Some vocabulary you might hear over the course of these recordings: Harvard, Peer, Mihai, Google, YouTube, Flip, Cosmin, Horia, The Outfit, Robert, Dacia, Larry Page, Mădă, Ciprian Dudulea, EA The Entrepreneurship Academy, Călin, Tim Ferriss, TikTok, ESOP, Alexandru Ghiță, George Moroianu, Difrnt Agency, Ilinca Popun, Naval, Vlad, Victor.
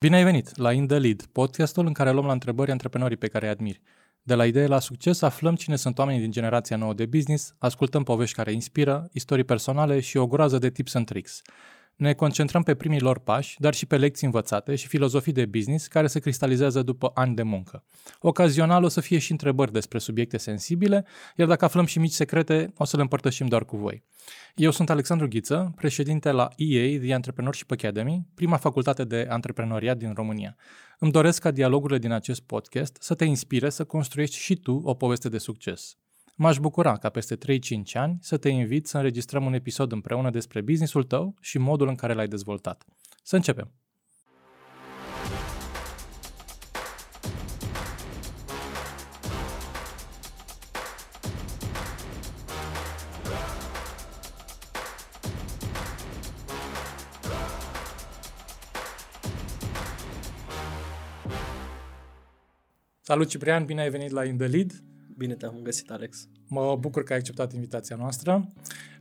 Bine ai venit la In The Lead, podcastul în care luăm la întrebări antreprenorii pe care îi admiri. De la idee la succes aflăm cine sunt oamenii din generația nouă de business, ascultăm povești care inspiră, istorii personale și o groază de tips and tricks. Ne concentrăm pe primii lor pași, dar și pe lecții învățate și filozofii de business care se cristalizează după ani de muncă. Ocazional o să fie și întrebări despre subiecte sensibile, iar dacă aflăm și mici secrete, o să le împărtășim doar cu voi. Eu sunt Alexandru Ghiță, președinte la EA The Entrepreneurship Academy, prima facultate de antreprenoriat din România. Îmi doresc ca dialogurile din acest podcast să te inspire să construiești și tu o poveste de succes. M-aș bucura ca peste 3-5 ani să te invit să înregistrăm un episod împreună despre business-ul tău și modul în care l-ai dezvoltat. Să începem! Salut Ciprian, bine ai venit la In The Lead! Bine te-am găsit, Alex. Mă bucur că ai acceptat invitația noastră.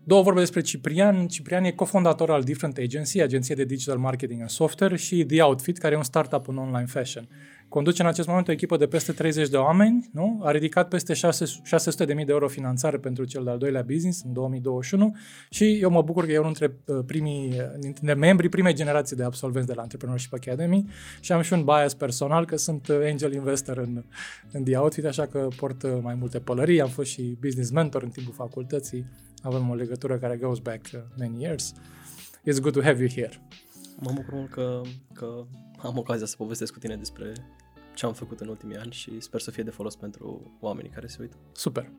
Două vorbe despre Ciprian. Ciprian e cofondator al Difrnt Agency, agenție de digital marketing and software, și The Outfit, care e un startup în online fashion. Conduce în acest moment o echipă de peste 30 de oameni, nu? A ridicat peste 600.000 de euro finanțare pentru cel de-al doilea business în 2021 și eu mă bucur că eu dintre membrii primei generații de absolvenți de la Entrepreneurship Academy și am și un bias personal că sunt angel investor în The Outfit, așa că port mai multe pălării, am fost și business mentor în timpul facultății, avem o legătură care goes back many years. It's good to have you here. Mă bucur mult că am ocazia să povestesc cu tine despre ce am făcut în ultimii ani și sper să fie de folos pentru oamenii care se uită. Super!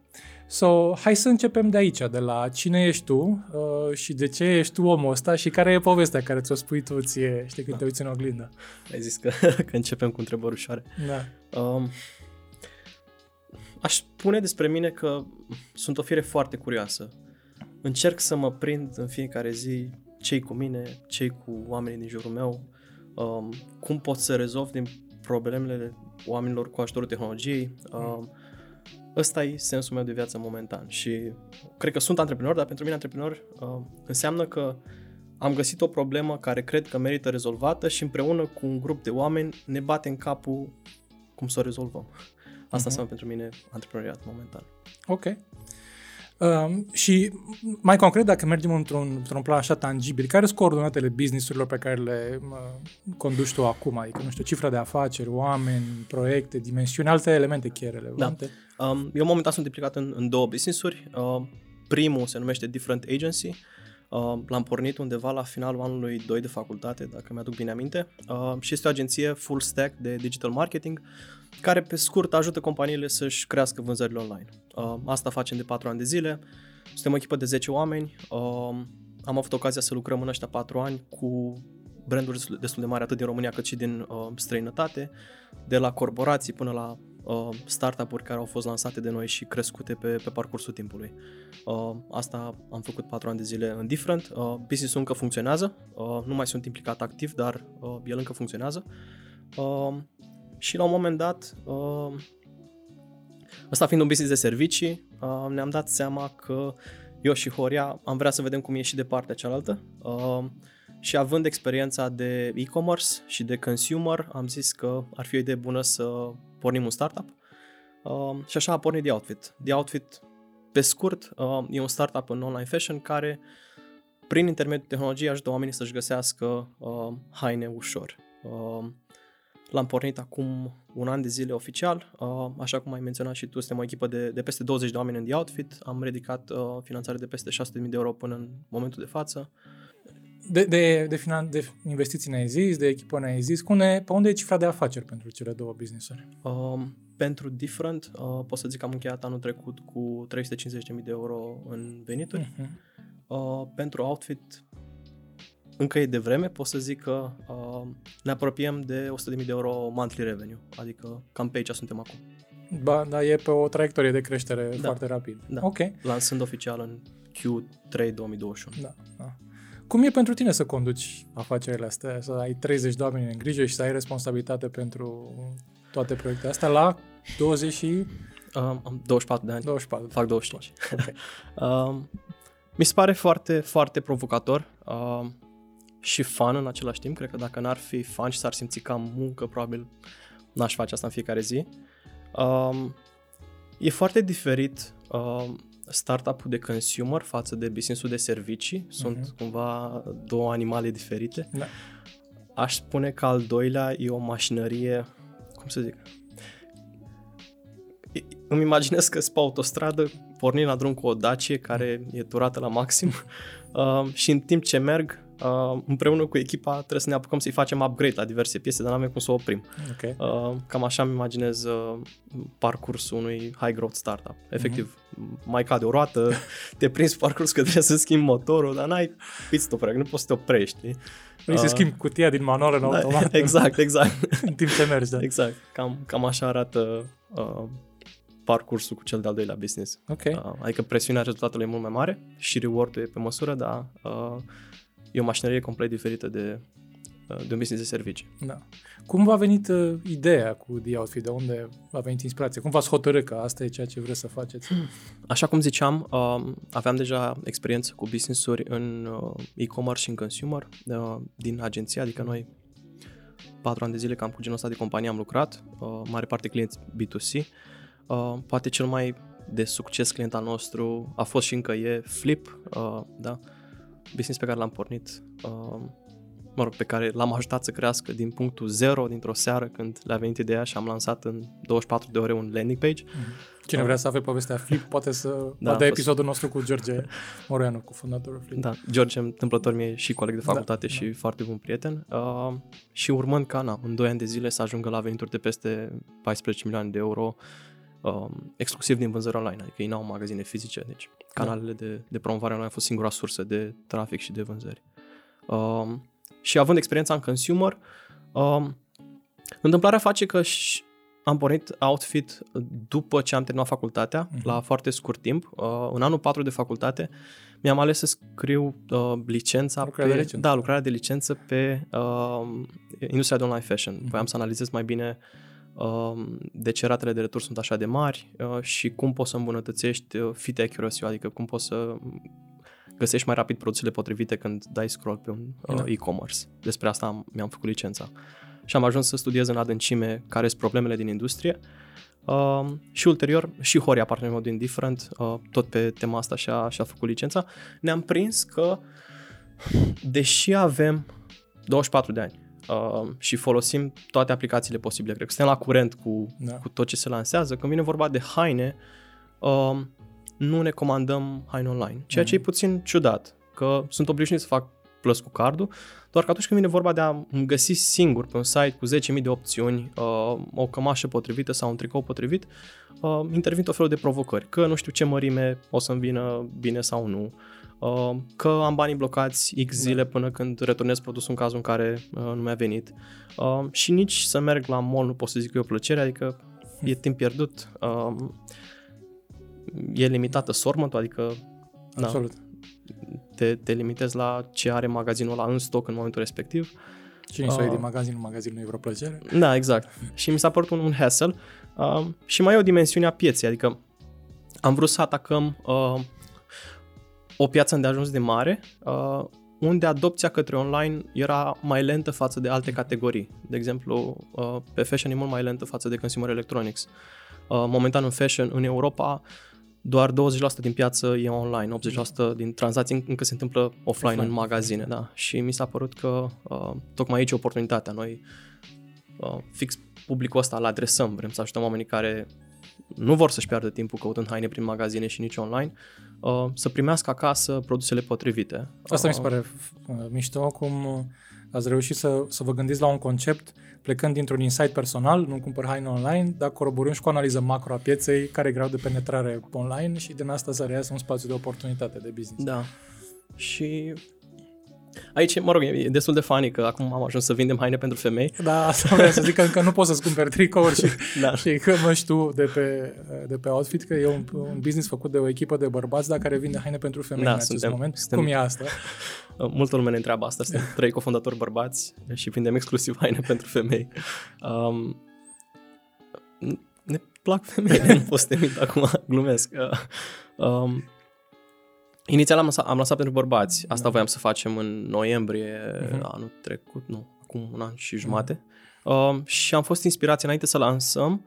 So, hai să începem de aici, de la cine ești tu și de ce ești tu omul ăsta și care e povestea care ți-o spui tu ție, știi, când te uiți în oglindă. Ai zis că începem cu întrebări ușoare. Da. Aș spune despre mine că sunt o fire foarte curioasă. Încerc să mă prind în fiecare zi ce-i cu mine, ce-i cu oamenii din jurul meu, cum pot să rezolv din problemele oamenilor cu ajutorul tehnologiei. Ăsta e sensul meu de viață momentan și cred că sunt antreprenor, dar pentru mine antreprenor înseamnă că am găsit o problemă care cred că merită rezolvată și împreună cu un grup de oameni ne batem capul cum să o rezolvăm. Asta înseamnă pentru mine antreprenoriat momentan. Ok. Și mai concret, dacă mergem într-un plan așa tangibil, care sunt coordonatele business-urilor pe care le conduci tu acum? Adică, nu știu, cifra de afaceri, oameni, proiecte, dimensiuni, alte elemente cheie relevante. Da. Eu momentan sunt implicat în două business-uri. Primul se numește Difrnt Agency. L-am pornit undeva la finalul anului 2 de facultate, dacă mi-aduc bine aminte, și este o agenție full stack de digital marketing care pe scurt ajută companiile să-și crească vânzările online. Asta facem de 4 ani de zile, suntem o echipă de 10 oameni, am avut ocazia să lucrăm în ăștia 4 ani cu branduri destul de mari atât din România cât și din străinătate, de la corporații până la startup-uri care au fost lansate de noi și crescute pe parcursul timpului. Asta am făcut 4 ani de zile în Difrnt. Business-ul încă funcționează, nu mai sunt implicat activ, dar el încă funcționează. Și la un moment dat, ăsta fiind un business de servicii, ne-am dat seama că eu și Horia am vrea să vedem cum e și de partea cealaltă. Și având experiența de e-commerce și de consumer, am zis că ar fi o idee bună să pornim un startup și așa a pornit The Outfit. The Outfit, pe scurt, e un startup în online fashion care, prin intermediul tehnologiei, ajută oamenii să-și găsească haine ușor. L-am pornit acum un an de zile oficial, așa cum ai menționat și tu, suntem o echipă de peste 20 de oameni în The Outfit, am ridicat finanțare de peste 600.000 de euro până în momentul de față. De investiții ne-ai zis, de echipă ne-ai zis, pe unde e cifra de afaceri pentru cele două business-uri? Pentru Difrnt, pot să zic că am încheiat anul trecut cu 350.000 de euro în venituri. Uh-huh. Pentru Outfit, încă e devreme, pot să zic că ne apropiem de 100.000 de euro monthly revenue, adică cam pe aici suntem acum. Ba, da, e pe o traiectorie de creștere foarte rapidă. Da. Okay. Lansând oficial în Q3 2021. Da, da. Cum e pentru tine să conduci afacerile astea, să ai 30 de oameni în grijă și să ai responsabilitate pentru toate proiectele astea la 24 de ani. 24. Fac 25. Okay. Mi se pare foarte, foarte provocator. și fun în același timp. Cred că dacă n-ar fi fun și s-ar simți ca muncă, probabil n-aș face asta în fiecare zi. E foarte diferit startup-ul de consumer față de business-ul de servicii. Sunt cumva două animale diferite. Da. Aș spune că al doilea e o mașinărie, cum să zic, îmi imaginez că sunt pe autostradă, pornind la drum cu o Dacie care e turată la maxim și în timp ce merg, împreună cu echipa trebuie să ne apucăm să-i facem upgrade la diverse piese, dar n-avem cum să o oprim. Okay. Cam așa îmi imaginez parcursul unui high growth startup. Efectiv, mai cade o roată, te prinzi pe parcurs că trebuie să schimbi motorul, dar n-ai pit stop, nu poți să te oprești. Vrei să schimbi cutia din manual în automat. Exact. În timp ce mergi, da. Exact. Cam așa arată parcursul cu cel de-al doilea business. Okay. Adică presiunea rezultatelor e mult mai mare și reward-ul e pe măsură, dar e o mașinărie complet diferită de un business de servicii. Da. Cum v-a venit ideea cu The Outfit? De unde v-a venit inspirația? Cum v-ați hotărât că asta e ceea ce vreți să faceți? Așa cum ziceam, aveam deja experiență cu business-uri în e-commerce și în consumer din agenția, adică noi 4 ani de zile cam cu genul ăsta de companie am lucrat, mare parte clienți B2C. Poate cel mai de succes client al nostru a fost și încă e Flip, da? Business pe care l-am pornit, pe care l-am ajutat să crească din punctul zero, dintr-o seară când le-a venit ideea și am lansat în 24 de ore un landing page. Cine vrea să afle povestea Flip poate să vadă episodul nostru cu George Moroianu, cu fondatorul Flip. Da, George, întâmplător, mie și coleg de facultate și foarte bun prieten. Și urmând ca, în 2 ani de zile să ajungă la venituri de peste 14 milioane de euro, exclusiv din vânzări online, adică ei n-au magazine fizice, deci canalele de promovare online au fost singura sursă de trafic și de vânzări. Și având experiența în consumer, întâmplarea face că am pornit Outfit după ce am terminat facultatea, la foarte scurt timp. În anul 4 de facultate mi-am ales să scriu lucrarea de licență pe industria de online fashion. Voiam să analizez mai bine de ce ratele de retur sunt așa de mari și cum poți să îmbunătățești fit accuracy, adică cum poți să găsești mai rapid produsele potrivite când dai scroll pe un e-commerce. Despre asta mi-am făcut licența. Și am ajuns să studiez în adâncime care sunt problemele din industrie și ulterior și Horia, partenerul meu din Difrnt, tot pe tema asta și-a făcut licența. Ne-am prins că, deși avem 24 de ani, și folosim toate aplicațiile posibile. Cred că suntem la curent cu tot ce se lansează. Când vine vorba de haine, nu ne comandăm haine online. Ceea ce e puțin ciudat, că sunt obișnuit să fac plus cu cardul, doar că atunci când vine vorba de a găsi singur pe un site cu 10.000 de opțiuni, o cămașă potrivită sau un tricou potrivit, intervin tot felul de provocări. Că nu știu ce mărime o să-mi vină bine sau nu. Că am banii blocați X zile până când returnez produsul în cazul în care nu mi-a venit. Și nici să merg la mall nu pot să zic că e o plăcere, adică e timp pierdut. E limitată sormentul, adică absolut. Te limitezi la ce are magazinul ăla în stoc în momentul respectiv. Și nici să iei din magazin nu e vreo plăcere. Da, exact. Și mi s-a părut un hassle. Și mai e o dimensiune a pieței, adică am vrut să atacăm o piață îndeajuns de mare, unde adopția către online era mai lentă față de alte categorii. De exemplu, pe fashion e mult mai lentă față de consumer electronics. Momentan în fashion, în Europa, doar 20% din piață e online, 80% din tranzacții încă se întâmplă offline. În magazine. Da. Și mi s-a părut că tocmai aici e oportunitatea. Noi fix publicul ăsta îl adresăm, vrem să ajutăm oamenii care nu vor să-și piardă timpul căutând haine prin magazine și nici online, să primească acasă produsele potrivite. Asta mi se pare mișto, cum ați reușit să vă gândiți la un concept plecând dintr-un insight personal, nu cumpăr haine online, dar coroborând și cu o analiză macro a pieței, care e grau de penetrare online și din asta să reiasă un spațiu de oportunitate de business. Da. Și aici, e destul de funny că acum am ajuns să vindem haine pentru femei. Da, asta vreau să zic, că încă nu poți să-ți cumperi tricouri și, și că mă știu de pe Outfit că e un business făcut de o echipă de bărbați, dar care vinde haine pentru femei în acest moment. Cum e asta? Multă lume ne întreabă asta. Suntem 3 cofondatori bărbați și vindem exclusiv haine pentru femei. Ne plac femeile, nu pot să te mint acum, glumesc. Inițial am lansat pentru bărbați. Asta voiam să facem în noiembrie anul trecut, acum un an și jumate. Și am fost inspirați înainte să lansăm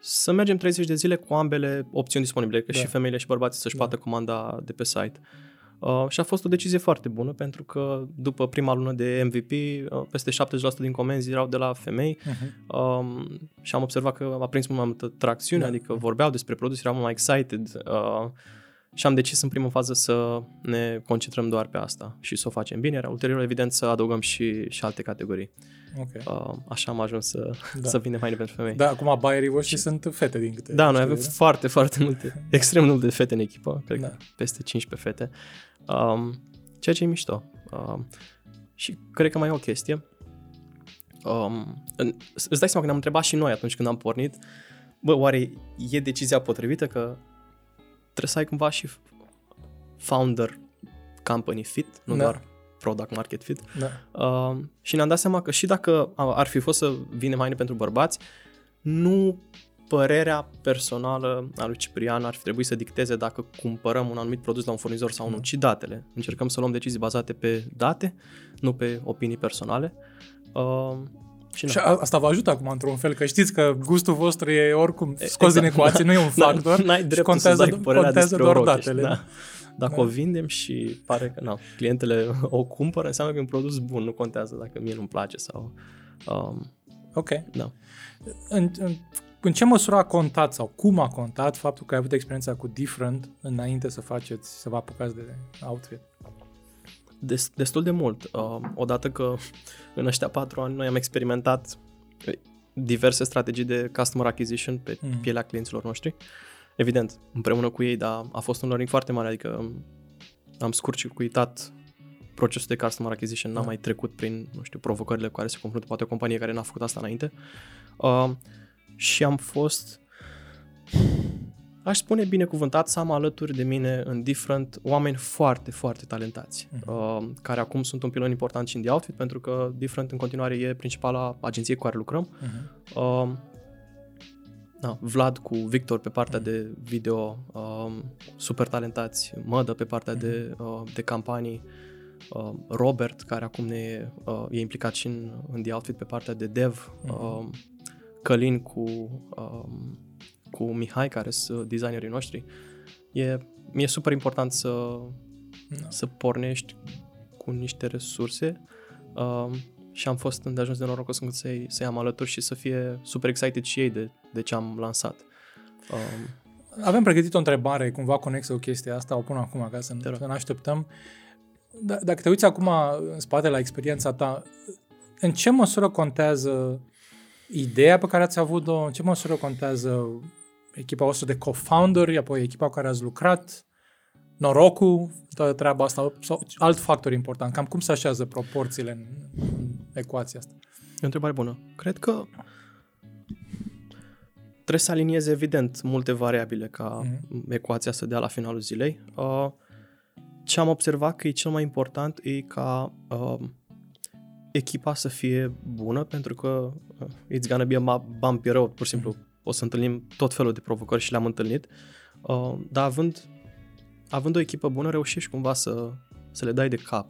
să mergem 30 de zile cu ambele opțiuni disponibile, că și femeile și bărbații să-și poată comanda de pe site. Și a fost o decizie foarte bună, pentru că după prima lună de MVP, peste 70% din comenzi erau de la femei și am observat că a prins mult mai multă tracțiune, adică vorbeau despre produs, erau mai excited și am decis în primă fază să ne concentrăm doar pe asta și să o facem bine, iar ulterior, evident, să adăugăm și alte categorii. Okay. Așa am ajuns să vindem haine pentru femei. Da, acum buyerii voștri sunt fete din câte... Da, noi avem foarte, foarte multe, extrem multe fete în echipă, cred că peste 15 fete, ceea ce e mișto. Și cred că mai e o chestie. Îți dai seama că ne-am întrebat și noi atunci când am pornit, oare e decizia potrivită, că trebuie să ai cumva și founder company fit, nu doar product market fit. Și ne-am dat seama că și dacă ar fi fost să vinem haine pentru bărbați, nu părerea personală a lui Ciprian ar fi trebuit să dicteze dacă cumpărăm un anumit produs la un furnizor sau nu, ci datele. Încercăm să luăm decizii bazate pe date, nu pe opinii personale. Și asta vă ajută acum într-un fel, că știți că gustul vostru e oricum scos din ecuație, nu e un factor. N-ai dreptul să dai părerea despre o roche. Dacă o vindem și pare că clientele o cumpără, înseamnă că e un produs bun, nu contează dacă mie nu-mi place sau... Ok. Da. În ce măsură a contat sau cum a contat faptul că ai avut experiența cu Difrnt înainte să vă apucați de Outfit? Destul de mult. Odată că în ăștia 4 ani noi am experimentat diverse strategii de customer acquisition pe pielea clienților noștri. Evident, împreună cu ei, dar a fost un learning foarte mare, adică am scurt-circuitat procesul de customer acquisition, n-am mai trecut prin, nu știu, provocările cu care se confruntă poate o companie care n-a făcut asta înainte. Și am fost, aș spune, binecuvântat să am alături de mine în Difrnt oameni foarte, foarte talentați, care acum sunt un pilon important și în The Outfit, pentru că Difrnt în continuare e principala agenție cu care lucrăm. Vlad cu Victor pe partea de video, super talentați, Mădă pe partea de campanii, Robert, care acum e implicat și în The Outfit pe partea de dev, Călin cu Mihai, care sunt designerii noștri. E super important să pornești cu niște resurse și am fost îndeajuns de norocos încât să-i am alături și să fie super excited și ei de ce am lansat. Avem pregătit o întrebare, cumva conexă o chestie asta, o pun acum ca să ne așteptăm. Dacă te uiți acum în spate la experiența ta, în ce măsură contează ideea pe care ați avut-o, în ce măsură contează echipa voastră de co-founderi, apoi echipa cu care ați lucrat, norocul, toată treaba asta, sau alt factor important? Cam cum se așează proporțiile în ecuația asta? E o întrebare bună. Cred că trebuie să alinieze, evident, multe variabile ca ecuația să dea la finalul zilei. Ce am observat că e cel mai important e ca echipa să fie bună, pentru că it's gonna be a bumpy road, pur și simplu. O să întâlnim tot felul de provocări și le-am întâlnit, dar având o echipă bună, reușești cumva să le dai de cap.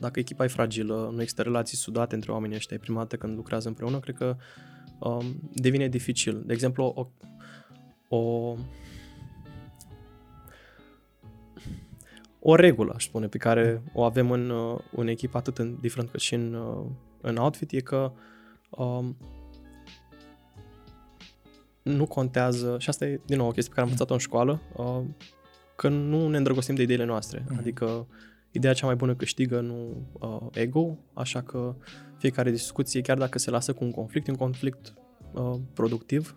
Dacă echipa e fragilă, nu există relații sudate între oamenii ăștia, e prima dată când lucrează împreună, cred că devine dificil. De exemplu, o regulă, aș spune, pe care o avem în echipă, atât în Difrnt cât și în Outfit, e că nu contează, și asta e din nou o chestie pe care am învățat-o în școală, că nu ne îndrăgostim de ideile noastre. Adică ideea cea mai bună câștigă, nu ego, așa că fiecare discuție, chiar dacă se lasă cu un conflict productiv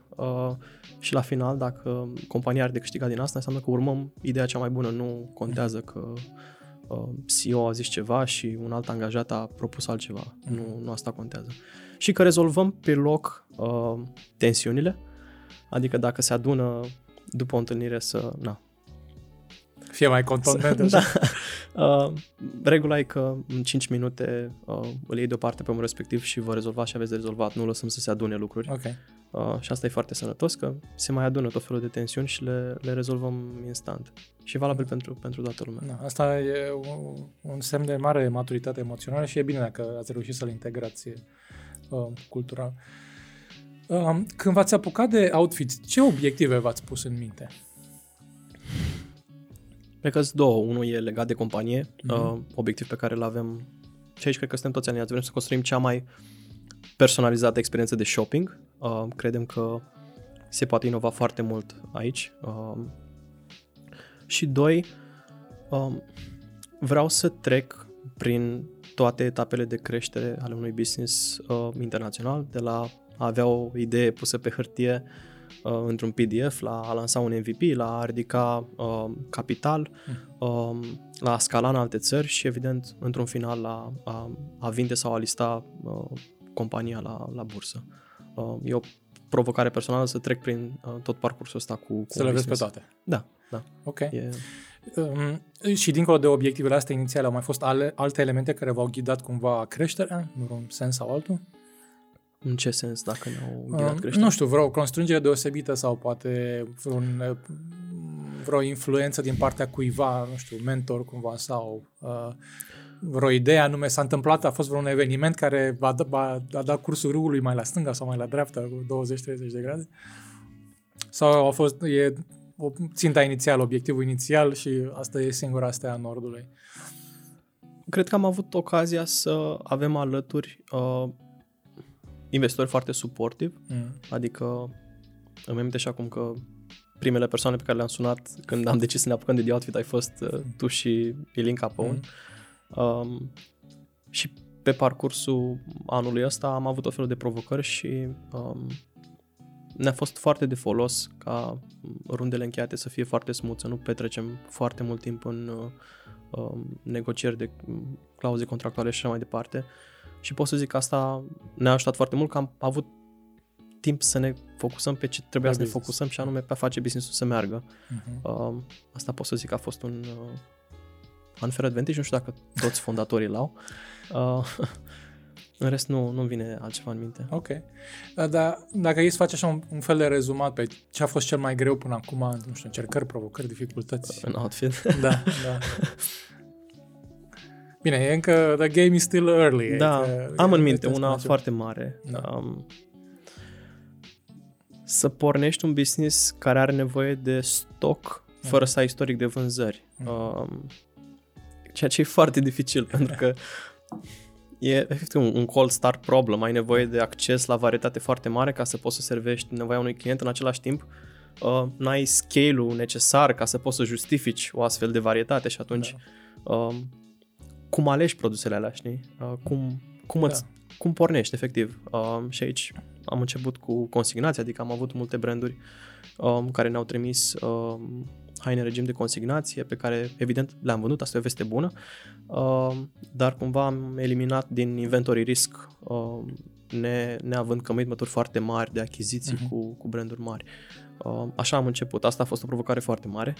și la final, dacă compania are de câștigat din asta, înseamnă că urmăm ideea cea mai bună. Nu contează că CEO a zis ceva și un alt angajat a propus altceva. Nu asta contează. Și că rezolvăm pe loc tensiunile, adică dacă se adună după o întâlnire să... Fie mai contundent. Regula e că în 5 minute îl iei deoparte pe omul respectiv și vă rezolvați și aveți de rezolvat, nu lăsăm să se adune lucruri. Okay. Și asta e foarte sănătos, că se mai adună tot felul de tensiuni și le rezolvăm instant. Și valabil pentru toată lumea. Da, asta e un semn de mare maturitate emoțională și e bine dacă ați reușit să-l integrați cultural. Când v-ați apucat de outfit, ce obiective v-ați pus în minte? Cred că-s două. Unul e legat de companie, obiectiv pe care îl avem și aici cred că suntem toți ani. Vrem să construim cea mai personalizată experiență de shopping. Credem că se poate inova foarte mult aici. Și doi, vreau să trec prin toate etapele de creștere ale unui business internațional, de la a avea o idee pusă pe hârtie într-un PDF, la a lansa un MVP, la a ridica capital, la a scala în alte țări și, evident, într-un final, la a vinde sau a lista compania la bursă. E o provocare personală să trec prin tot parcursul ăsta cu să le vezi pe toate. Da, da. Ok. Și dincolo de obiectivele astea inițiale, au mai fost alte elemente care v-au ghidat cumva creșterea, într-un sens sau altul? În ce sens, dacă ne-au ghidat creșterea? Nu știu, vreo constrângere deosebită sau poate vreo influență din partea cuiva, nu știu, mentor cumva sau vreo idee anume s-a întâmplat, a fost vreun eveniment care a dat cursul râului mai la stânga sau mai la dreapta cu 20-30 de grade? Sau a fost ținta inițială, obiectivul inițial și asta e singura stea a Nordului? Cred că am avut ocazia să avem alături investitori foarte suportivi, adică îmi aminte și acum că primele persoane pe care le-am sunat când am decis să ne apucăm de The Outfit ai fost tu și Ilinca Popun. Și pe parcursul anului ăsta am avut tot felul de provocări și ne-a fost foarte de folos ca rundele încheiate să fie foarte smooth, să nu petrecem foarte mult timp în negocieri de clauze contractuale și așa mai departe. Și pot să zic că asta ne-a ajutat foarte mult, că am avut timp să ne focusăm pe ce trebuia să ne focusăm și anume pe a face business-ul să meargă. Asta pot să zic că a fost un unfair advantage, nu știu dacă toți fondatorii l-au. În rest nu-mi vine altceva în minte. Ok. Dar dacă ei să faci așa un fel de rezumat pe ce a fost cel mai greu până acum, nu știu, încercări, provocări, dificultăți. În outfit. Da. Bine, e încă the game is still early. Da, am în minte una foarte mare. Să pornești un business care are nevoie de stock fără să ai istoric de vânzări. Ceea ce e foarte dificil, pentru că e efectiv un cold start problem. Ai nevoie de acces la varietate foarte mare ca să poți să servești nevoia unui client. În același timp, n-ai scale-ul necesar ca să poți să justifici o astfel de varietate și atunci cum alegi produsele alea, știi? Cum pornești, efectiv. Și aici am început cu consignații, adică am avut multe branduri care ne-au trimis haine în regim de consignație, pe care, evident, le-am vândut, asta e o veste bună, dar cumva am eliminat din inventory risk, neavând commitment-uri foarte mari de achiziții cu branduri mari. Așa am început, asta a fost o provocare foarte mare.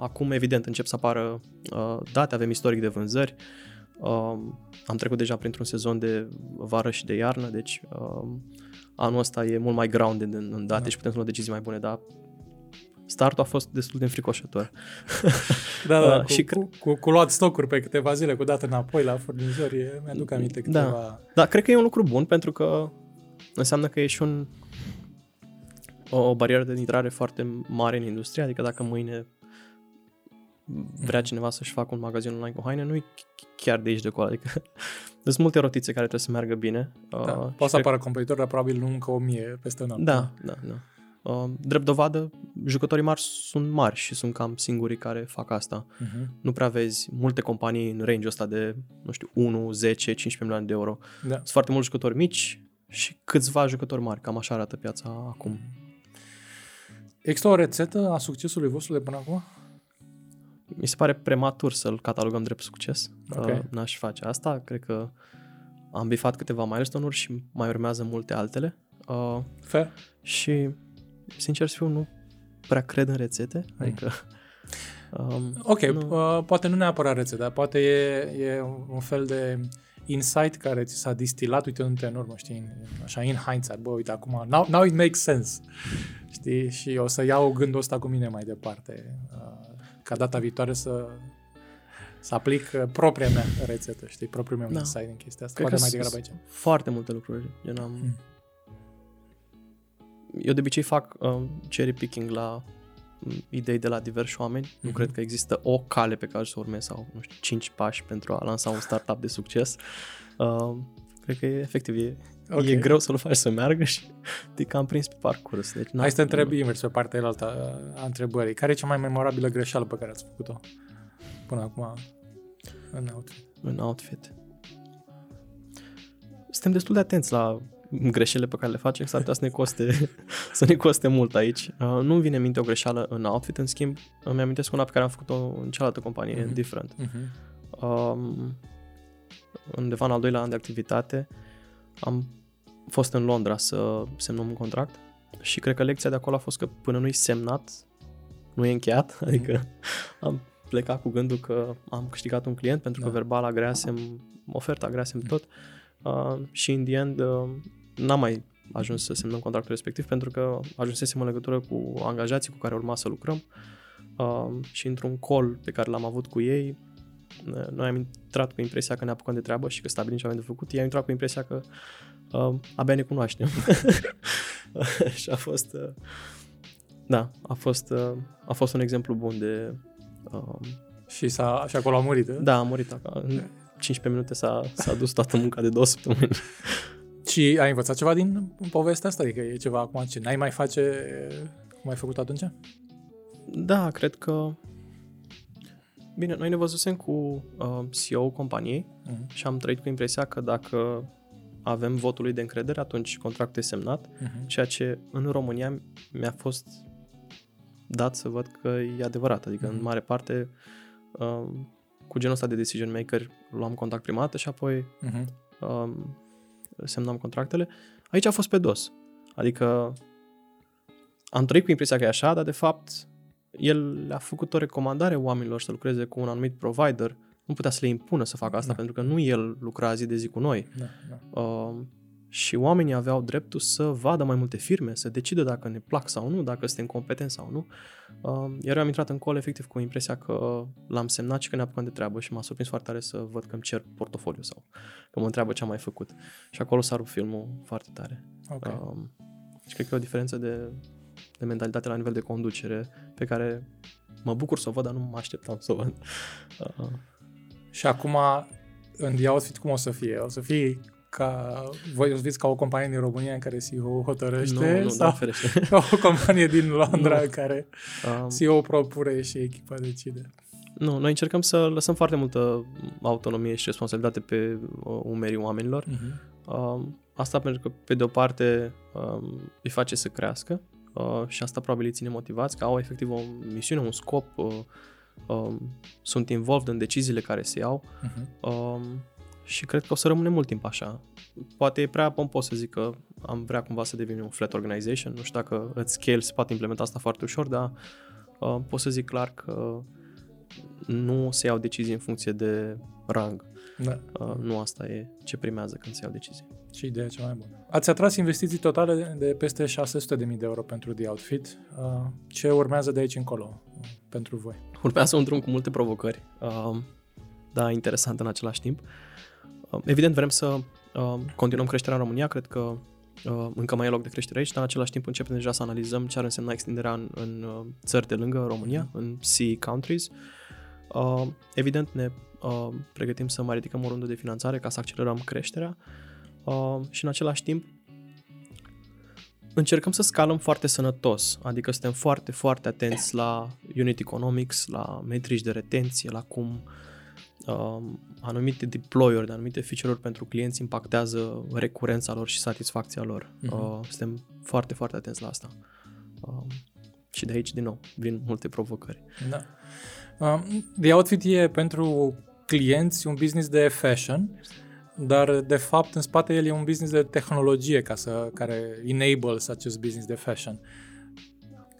Acum, evident, încep să apară date, avem istoric de vânzări, am trecut deja printr-un sezon de vară și de iarnă, deci anul ăsta e mult mai grounded în date și putem să luăm decizii mai bune, dar startul a fost destul de înfricoșător. Da, cu luat stocuri pe câteva zile, cu dată înapoi la furnizori, mi-aduc aminte câteva... Da, cred că e un lucru bun, pentru că înseamnă că e și o barieră de intrare foarte mare în industrie, adică dacă mâine vrea cineva să-și facă un magazin online cu haine, nu e chiar de aici de acolo, adică sunt multe rotițe care trebuie să meargă bine. Poate să apară competitori, dar probabil nu încă 1000 peste un an. Da. Drept dovadă, jucătorii mari sunt mari și sunt cam singurii care fac asta. Nu prea vezi multe companii în range-ul ăsta de, nu știu, 1, 10, 15 milioane de euro. Sunt foarte mulți jucători mici și câțiva jucători mari. Cam așa arată piața acum. Există o rețetă a succesului vostru de până acum? Mi se pare prematur să-l catalogăm drept succes. Okay. N-aș face asta. Cred că am bifat câteva milestone-uri și mai urmează multe altele. Fair. Și sincer să fiu, nu prea cred în rețete, adică Poate nu neapărat rețe, dar poate e un fel de insight care ți s-a distilat, uitându-te în urmă, știi, așa, in hindsight, bă, uite, acum, now it makes sense, știi, și o să iau gândul ăsta cu mine mai departe, ca data viitoare să aplic propria mea rețetă, știi, propriul meu insight în chestia asta. Cred că mai degrabă aici. Foarte multe lucruri, eu de obicei fac cherry picking la idei de la diversi oameni. Nu cred că există o cale pe care să o urmezi sau, nu știu, 5 pași pentru a lansa un startup de succes. Cred că e greu să-l faci să meargă și te cam prins pe parcurs. Deci, hai să te întreb invers pe partea alta a întrebării. Care e cea mai memorabilă greșeală pe care ați făcut-o până acum în Outfit? În Outfit. Suntem destul de atenți la greșelile pe care le facem, s-ar putea să ne coste mult aici. Nu-mi vine în minte o greșeală în Outfit, în schimb îmi amintesc una pe care am făcut-o în cealaltă companie, în Difrnt. Undeva în al doilea an de activitate am fost în Londra să semnăm un contract și cred că lecția de acolo a fost că până nu-i semnat, nu e încheiat, adică am plecat cu gândul că am câștigat un client pentru că verbal agreasem, oferta agreasem tot. Și in the end n-am mai ajuns să semnăm contractul respectiv pentru că ajunsesem în legătură cu angajații cu care urma să lucrăm și într-un call pe care l-am avut cu ei, noi am intrat cu impresia că ne apucăm de treabă și că stabilim ce avem de făcut, ei au intrat cu impresia că abia ne cunoaștem. Și a fost a fost un exemplu bun de și și acolo a murit. Da, a murit acolo. 15 minute s-a dus toată munca de 2 săptămâni. Și ai învățat ceva din povestea asta? Adică e ceva acum ce n-ai mai face cum ai făcut atunci? Da, cred că... Bine, noi ne văzusem cu CEO-ul companiei și am trăit cu impresia că dacă avem votul lui de încredere, atunci contractul e semnat, ceea ce în România mi-a fost dat să văd că e adevărat. Adică în mare parte... cu genul ăsta de decision maker luam contact prima dată și apoi semnam contractele. Aici a fost pe dos. Adică am trăit cu impresia că e așa, dar de fapt el a făcut o recomandare oamenilor să lucreze cu un anumit provider. Nu putea să le impună să facă asta pentru că nu el lucra zi de zi cu noi. Și oamenii aveau dreptul să vadă mai multe firme, să decidă dacă ne plac sau nu, dacă suntem competenți sau nu. Iar eu am intrat în call efectiv cu impresia că l-am semnat și că ne apucăm de treabă și m-a surprins foarte tare să văd că îmi cer portofoliu sau că mă întreabă ce am mai făcut. Și acolo s-a rupt filmul foarte tare. Și cred că e o diferență de mentalitate la nivel de conducere pe care mă bucur să o văd, dar nu mă așteptam să o văd. Și acum, în The Outfit, cum o să fie? O să fie... voi o viți ca o companie din România în care CEO hotărăște sau o companie din Londra în care CEO propune și echipa decide? Nu, noi încercăm să lăsăm foarte multă autonomie și responsabilitate pe umerii oamenilor. Asta pentru că, pe de-o parte, îi face să crească și asta probabil îi ține motivați, că au efectiv o misiune, un scop, sunt involved în deciziile care se iau. Și cred că o să rămâne mult timp așa. Poate e prea pompos să zic că am vrea cumva să devenim un flat organization. Nu știu dacă at scale se poate implementa asta foarte ușor, dar pot să zic clar că nu se iau decizii în funcție de rang. Nu asta e ce primează când se iau decizii. Și ideea cea mai bună. Ați atras investiții totale de peste 600.000 de euro pentru The Outfit. Ce urmează de aici încolo pentru voi? Urmează un drum cu multe provocări, dar interesant în același timp. Evident, vrem să continuăm creșterea în România, cred că încă mai e loc de creștere aici, dar în același timp începem deja să analizăm ce ar însemna extinderea în țări de lângă România, în CE countries. Evident, ne pregătim să mai ridicăm o rundă de finanțare ca să accelerăm creșterea și în același timp încercăm să scalăm foarte sănătos, adică suntem foarte, foarte atenți la unit economics, la metrici de retenție, la cum anumite deploy-uri, de anumite feature-uri pentru clienți impactează recurența lor și satisfacția lor. Suntem foarte, foarte atenți la asta. Și de aici, din nou, vin multe provocări. The Outfit e pentru clienți un business de fashion, dar de fapt în spate el e un business de tehnologie care enables acest business de fashion.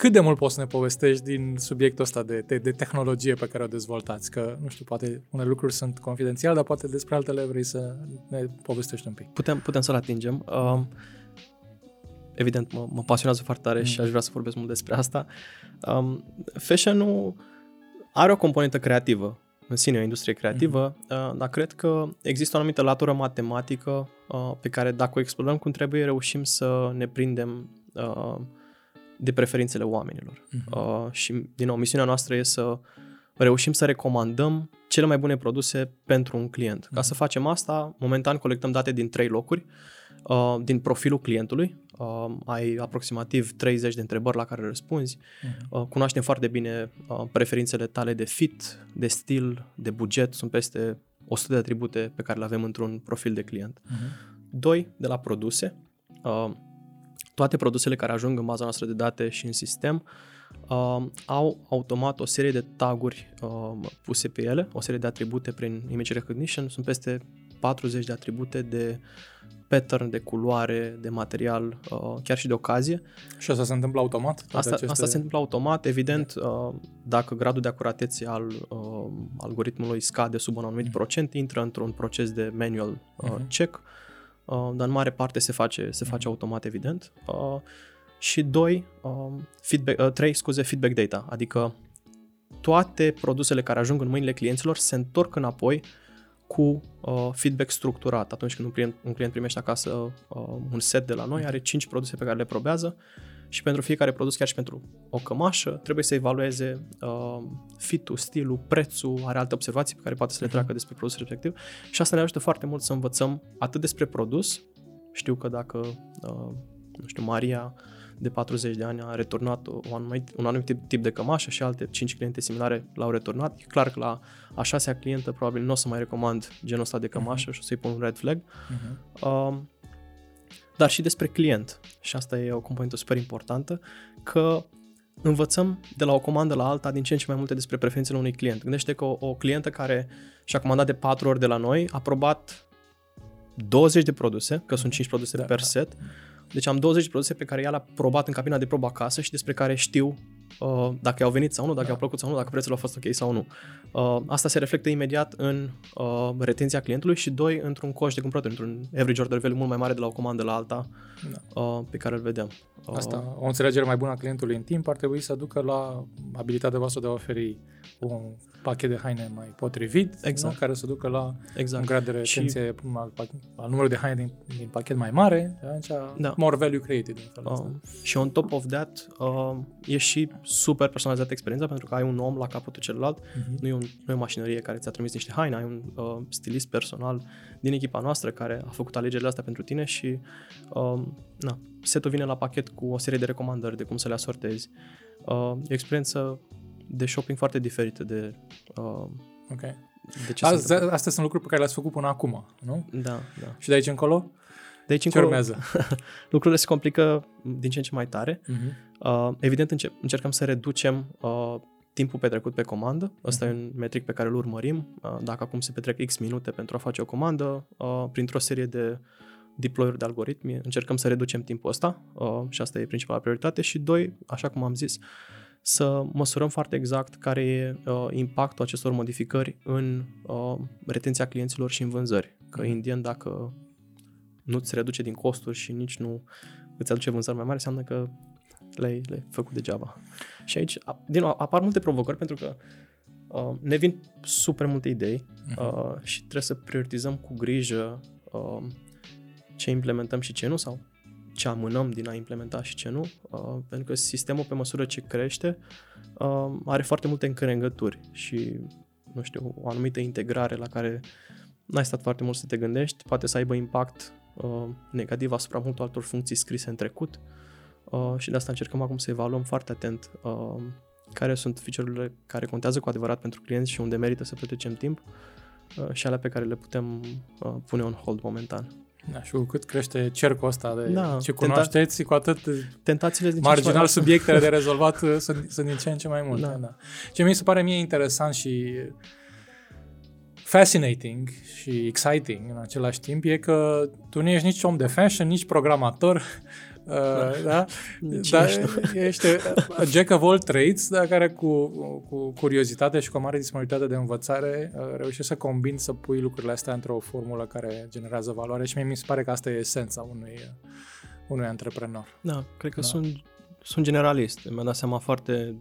cât de mult poți să ne povestești din subiectul ăsta de tehnologie pe care o dezvoltați? Că, nu știu, poate unele lucruri sunt confidențiale, dar poate despre altele vrei să ne povestești un pic. Putem să-l atingem. Evident, mă pasionează foarte tare și aș vrea să vorbesc mult despre asta. Fashion-ul are o componentă creativă în sine, o industrie creativă, dar cred că există o anumită latură matematică pe care, dacă o explorăm cum trebuie, reușim să ne prindem de preferințele oamenilor. Și, din nou, misiunea noastră e să reușim să recomandăm cele mai bune produse pentru un client. Ca să facem asta, momentan colectăm date din 3 locuri, din profilul clientului. Ai aproximativ 30 de întrebări la care răspunzi. Cunoaștem foarte bine preferințele tale de fit, de stil, de buget. Sunt peste 100 de atribute pe care le avem într-un profil de client. 2. De la produse. Toate produsele care ajung în baza noastră de date și în sistem au automat o serie de taguri puse pe ele, o serie de atribute prin image recognition. Sunt peste 40 de atribute de pattern, de culoare, de material, chiar și de ocazie. Și asta se întâmplă automat? Asta se întâmplă automat, evident. Dacă gradul de acuratețe al algoritmului scade sub un anumit procent, intră într-un proces de manual check, dar în mare parte se face automat, evident. Și 2, feedback data, adică toate produsele care ajung în mâinile clienților se întorc înapoi cu feedback structurat. Atunci când un client primește acasă un set de la noi, are 5 produse pe care le probează și pentru fiecare produs, chiar și pentru o cămașă, trebuie să evalueze fit-ul, stilul, prețul, are alte observații pe care poate să le treacă despre produsul respectiv și asta ne ajută foarte mult să învățăm atât despre produs. Știu că dacă, Maria de 40 de ani a returnat un anumit tip de cămașă și alte 5 cliente similare l-au returnat. E clar că la a 6-a clientă probabil nu o să mai recomand genul ăsta de cămașă și o să-i pun un red flag. Dar și despre client. Și asta e o componentă super importantă, că învățăm de la o comandă la alta din ce în ce mai multe despre preferințele unui client. Gândește că o clientă care și-a comandat de 4 ori de la noi a probat 20 de produse, că sunt 5 produse per set. Deci am 20 de produse pe care ea le-a probat în cabina de probă acasă și despre care știu dacă i-au venit sau nu, dacă i-au plăcut sau nu, dacă prețul a fost ok sau nu. Asta se reflectă imediat în retenția clientului și 2, într-un coș de cumpărături, într-un average order value mult mai mare de la o comandă la alta pe care îl vedem. Asta, o înțelegere mai bună a clientului în timp ar trebui să ducă la abilitatea voastră de a oferi un pachet de haine mai potrivit, exact, care să ducă la un grad de retenție al numărului de haine din pachet mai mare, more value created. Și on top of that e și super personalizată experiența, pentru că ai un om la capătul celălalt, nu e o mașinărie care ți-a trimis niște haine, ai un stilist personal din echipa noastră care a făcut alegerile astea pentru tine și setul vine la pachet cu o serie de recomandări de cum să le asortezi. E experiență de shopping foarte diferită de Astea sunt lucruri pe care le-ați făcut până acum, nu? Da. Și de aici încolo? Urmează? Lucrurile se complică din ce în ce mai tare. Evident, încercăm să reducem timpul petrecut pe comandă. Ăsta e un metric pe care îl urmărim. Dacă acum se petrec X minute pentru a face o comandă, printr-o serie de deploy-uri de algoritmi, încercăm să reducem timpul ăsta și asta e principala prioritate. Și 2, așa cum am zis, să măsurăm foarte exact care e impactul acestor modificări în retenția clienților și în vânzări. Că indian, dacă nu ți reduce din costuri și nici nu îți aduce vânzări mai mari, înseamnă că le-ai făcut degeaba. Și aici, din nou, apar multe provocări pentru că ne vin super multe idei și trebuie să prioritizăm cu grijă ce implementăm și ce nu, sau ce amânăm din a implementa și ce nu, pentru că sistemul, pe măsură ce crește, are foarte multe încrengături și, o anumită integrare la care n-ai stat foarte mult să te gândești, poate să aibă impact negativ asupra multor altor funcții scrise în trecut și de asta încercăm acum să evaluăm foarte atent care sunt feature-urile care contează cu adevărat pentru clienți și unde merită să petrecem timp și alea pe care le putem pune on hold momentan. Da, și cu cât crește cercul ăsta de ce cunoașteți, cu atât tentațiile marginal subiectele de rezolvat sunt din ce în ce mai multe. Da. Ce mi se pare mie interesant și fascinating și exciting în același timp e că tu nu ești nici om de fashion, nici programator, Da? Dar ești jack of all trades, dar care cu curiozitate și cu o mare disponibilitate de învățare reușești să combini, să pui lucrurile astea într-o formulă care generează valoare și mie mi se pare că asta e esența unui antreprenor. Da, cred că sunt generalist. Mi-am dat seama foarte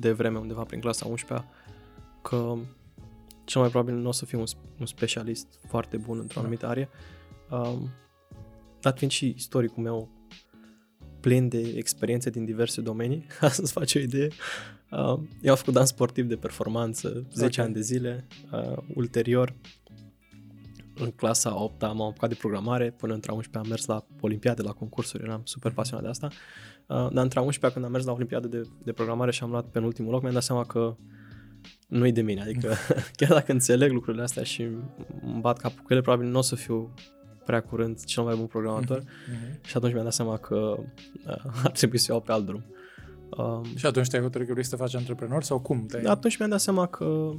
devreme, undeva prin clasa 11-a, că cel mai probabil nu o să fiu un specialist foarte bun într-o anumită arie, dar fiind și istoricul meu plin de experiențe din diverse domenii, să-ți faci o idee, eu am făcut dans sportiv de performanță 10 ani de zile, ulterior, în clasa 8-a m-am apucat de programare, până între 11-a am mers la olimpiade, la concursuri, eram super pasionat de asta, dar între 11-a când am mers la olimpiade de programare și am luat penultimul loc, mi-am dat seama că nu-i de mine, adică chiar dacă înțeleg lucrurile astea și îmi bat capul cu ele, probabil nu o să fiu prea curând cel mai bun programator și atunci mi-am dat seama că ar trebui să iau pe alt drum. Și atunci te-ai hotărât să faci antreprenor sau cum? Atunci mi-am dat seama că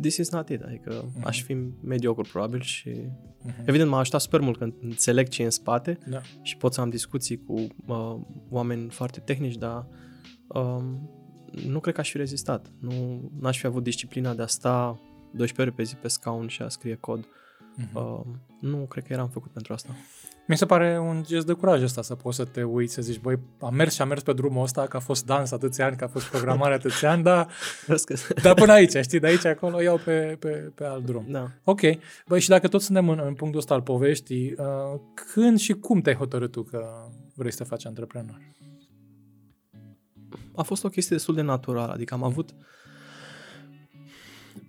this is not it, adică aș fi mediocru probabil și evident m-a ajutat super mult că înțeleg ce e în spate și pot să am discuții cu oameni foarte tehnici, dar nu cred că aș fi rezistat. N-aș fi avut disciplina de a sta 12 ore pe zi pe scaun și a scrie cod. Nu cred că eram făcut pentru asta. Mi se pare un gest de curaj ăsta să poți să te uiți, să zici, băi, am mers pe drumul ăsta, că a fost dans atâția ani, că a fost programare atâția ani, dar până aici, știi, de aici acolo iau pe alt drum. Da. Ok. Băi, și dacă tot suntem în punctul ăsta al poveștii, când și cum te-ai hotărât tu că vrei să te faci antreprenor? A fost o chestie destul de naturală, adică am avut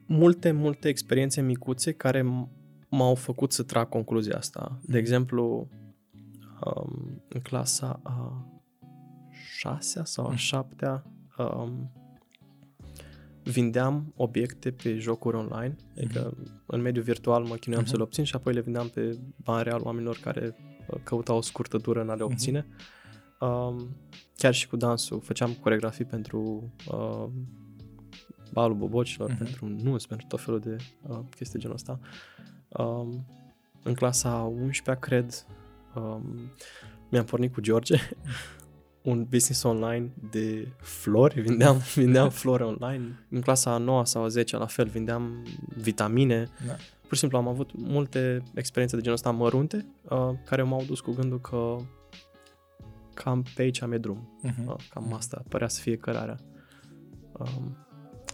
multe experiențe micuțe care m-au făcut să trag concluzia asta. De exemplu, în clasa a 6-a sau a 7-a vindeam obiecte pe jocuri online, adică în mediul virtual mă chinuiam să le obțin și apoi le vindeam pe bani real oamenilor care căutau o scurtă dură în a le obține. Chiar și cu dansul, făceam coreografii pentru balul bobocilor, pentru nus, pentru tot felul de chestii genul ăsta. În clasa 11-a, cred, mi-am pornit cu George un business online de flori, vindeam flori online. În clasa 9-a sau 10-a, la fel, vindeam vitamine. Da. Pur și simplu am avut multe experiențe de genul ăsta mărunte, care m-au dus cu gândul că cam pe aici am e drum. Cam asta părea să fie cărarea.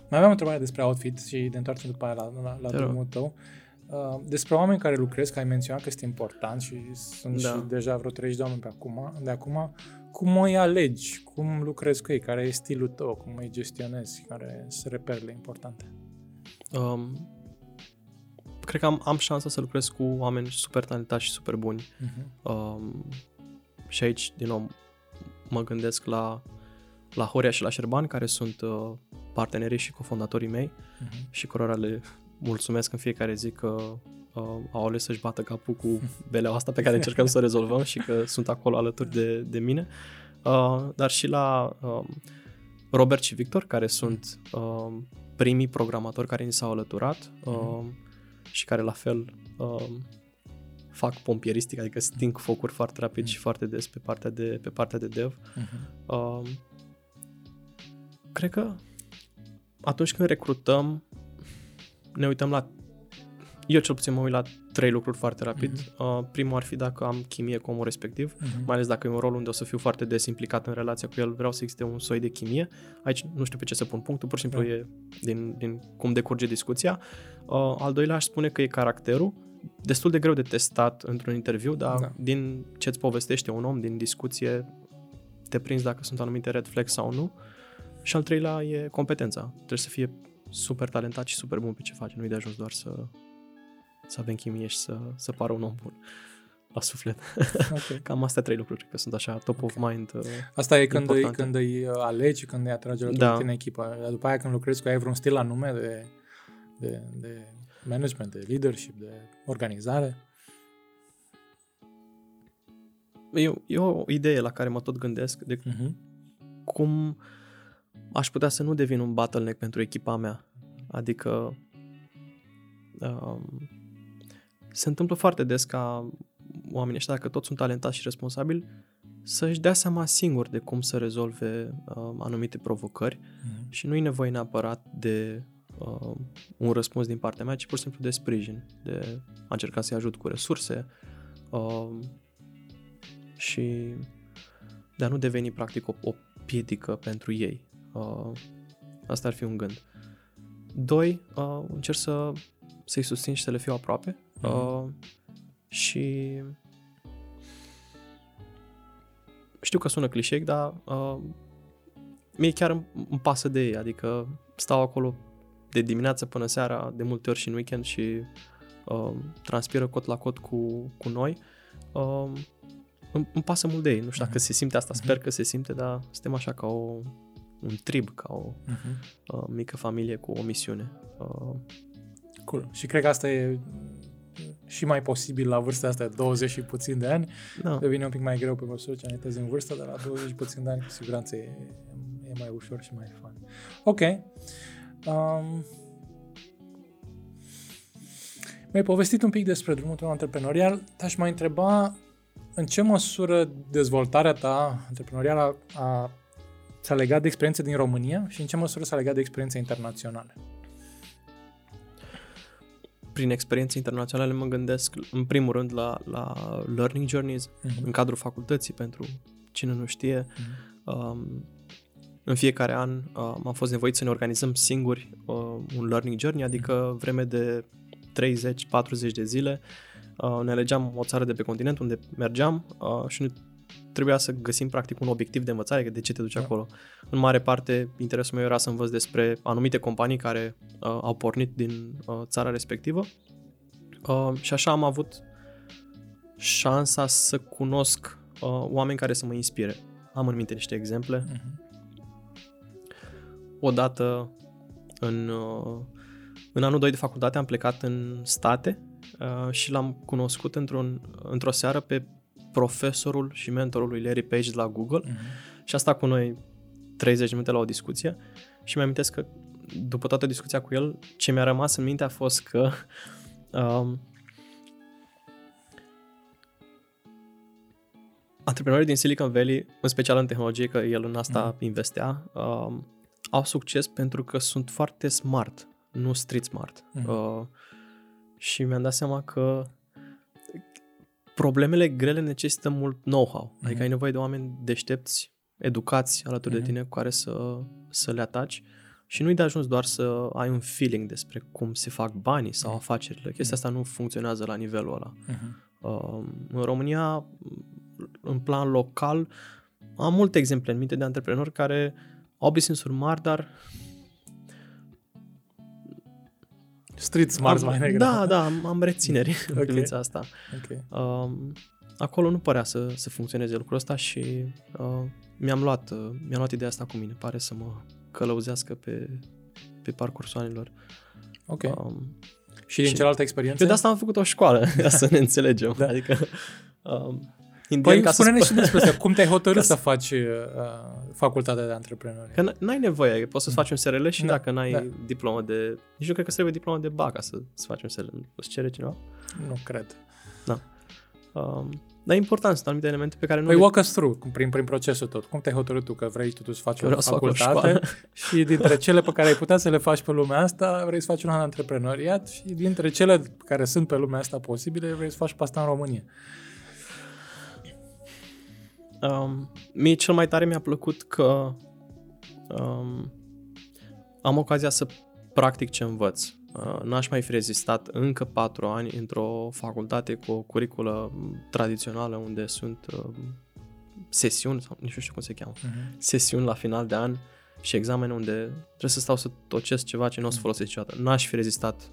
Mai aveam o întrebare despre outfit și de întoarcem după aia la drumul tău. Despre oameni care lucrez, că ai menționat că sunt important și sunt și deja vreo 30 de oameni de acum. Cum îi alegi? Cum lucrezi cu ei? Care e stilul tău? Cum îi gestionezi? Care sunt reperele importante? Cred că am șansa să lucrez cu oameni super talentați și super buni. Și aici, din nou, mă gândesc la Horia și la Șerban, care sunt partenerii și cofondatorii mei și cărora le mulțumesc în fiecare zi că au ales să-și bată capul cu beleaua asta pe care încercăm să o rezolvăm și că sunt acolo alături de mine. Dar și la Robert și Victor, care sunt primii programatori care ni s-au alăturat și care la fel... fac pompieristic, adică sting focuri foarte rapid și foarte des pe partea de dev. Cred că atunci când recrutăm, ne uităm la... Eu cel puțin mă uit la 3 lucruri foarte rapid. Primul ar fi dacă am chimie cu omul respectiv, mai ales dacă e un rol unde o să fiu foarte des implicat în relația cu el, vreau să existe un soi de chimie. Aici nu știu pe ce să pun punctul, pur și simplu e din cum decurge discuția. Al doilea aș spune că e caracterul, destul de greu de testat într-un interviu, dar din ce-ți povestește un om, din discuție, te prinzi dacă sunt anumite red flags sau nu. Și al treilea e competența. Trebuie să fie super talentat și super bun pe ce faci. Nu-i de ajuns doar să avem chimie și să pară un om bun la suflet. Okay. Cam astea 3 lucruri, cred că sunt așa top of mind. Asta e când îi alegi, când îi atrage la tine echipă. Dar după aia când lucrezi cu ea, ai vreun stil anume de management, de leadership, de organizare? E o idee la care mă tot gândesc de cum aș putea să nu devin un bottleneck pentru echipa mea. Adică se întâmplă foarte des ca oamenii ăștia, dacă toți sunt talentați și responsabili, să-și dea seama singur de cum să rezolve anumite provocări și nu-i nevoie neapărat de un răspuns din partea mea, ci pur și simplu de sprijin, de a încerca să-i ajut cu resurse și de a nu deveni practic o piedică pentru ei. Asta ar fi un gând. 2. Încerc să-i susțin și să le fiu aproape și știu că sună clișeic, dar mie chiar îmi pasă de ei, adică stau acolo de dimineață până seara, de multe ori și în weekend și transpiră cot la cot cu noi. Îmi pasă mult de ei, nu știu dacă se simte asta, sper că se simte, dar suntem așa ca un trib, ca o mică familie cu o misiune. Cool. Și cred că asta e și mai posibil la vârsta asta, 20 și puțin de ani. Da. Devine un pic mai greu pe măsură ce anitezi în vârstă, dar la 20 și puțin de ani, cu siguranță, e mai ușor și mai fun. Ok. Mi-ai povestit un pic despre drumul tău antreprenorial. Te-aș mai întreba în ce măsură dezvoltarea ta antreprenorială s-a legat de experiențe din România și în ce măsură s-a legat de experiențe internaționale? Prin experiențe internaționale mă gândesc în primul rând la learning journeys în cadrul facultății, pentru cine nu știe. În fiecare an am fost nevoit să ne organizăm singuri un learning journey, adică vreme de 30-40 de zile ne alegeam o țară de pe continent unde mergeam și ne trebuia să găsim practic un obiectiv de învățare, de ce te duci acolo. În mare parte, interesul meu era să învăț despre anumite companii care au pornit din țara respectivă și așa am avut șansa să cunosc oameni care să mă inspire. Am în minte niște exemple. Odată, în anul 2 de facultate, am plecat în state și l-am cunoscut într-o seară pe profesorul și mentorul lui Larry Page de la Google și a stat cu noi 30 minute la o discuție și mi-am amintesc că după toată discuția cu el, ce mi-a rămas în minte a fost că antreprenorii din Silicon Valley, în special în tehnologie, că el în asta investea, au succes pentru că sunt foarte smart, nu street smart. Și mi-am dat seama că problemele grele necesită mult know-how. Adică ai nevoie de oameni deștepți, educați alături de tine, cu care să le ataci. Și nu-i de ajuns doar să ai un feeling despre cum se fac banii sau afacerile. Chestia asta nu funcționează la nivelul ăla. În România, în plan local, am multe exemple în minte de antreprenori care au business-uri mari, dar street smart mai negre. Da, am rețineri în privința asta. Acolo nu părea să funcționeze lucrul ăsta și mi-am luat ideea asta cu mine. Pare să mă călăuzească pe parcursul anilor. Ok. Și din cealaltă experiență? Eu de asta am făcut o școală, să ne înțelegem. Da. Adică... Păi spune-ne și despre asta, cum te-ai hotărât să faci facultatea de antreprenori? Că n-ai nevoie, poți să-ți faci un SRL și dacă n-ai diplomă de... Nici nu cred că trebuie diplomă de BA ca să-ți faci un SRL. Îți cere cineva? Nu cred. Da. Dar e important, sunt anumite elemente pe care nu... Păi walk us through, prin procesul tot. Cum te-ai hotărât tu că vrei tu să faci o facultate și dintre cele pe care ai putea să le faci pe lumea asta, vrei să faci un an de antreprenoriat și dintre cele care sunt pe lumea asta posibile, vrei să faci pe asta în România. Mie cel mai tare mi-a plăcut că am ocazia să practic ce învăț. N-aș mai fi rezistat încă 4 ani într-o facultate cu o curiculă tradițională unde sunt sesiuni, sau nici nu știu cum se cheamă, sesiuni la final de an și examene unde trebuie să stau să tocesc ceva ce nu o să folosesc niciodată. N-aș fi rezistat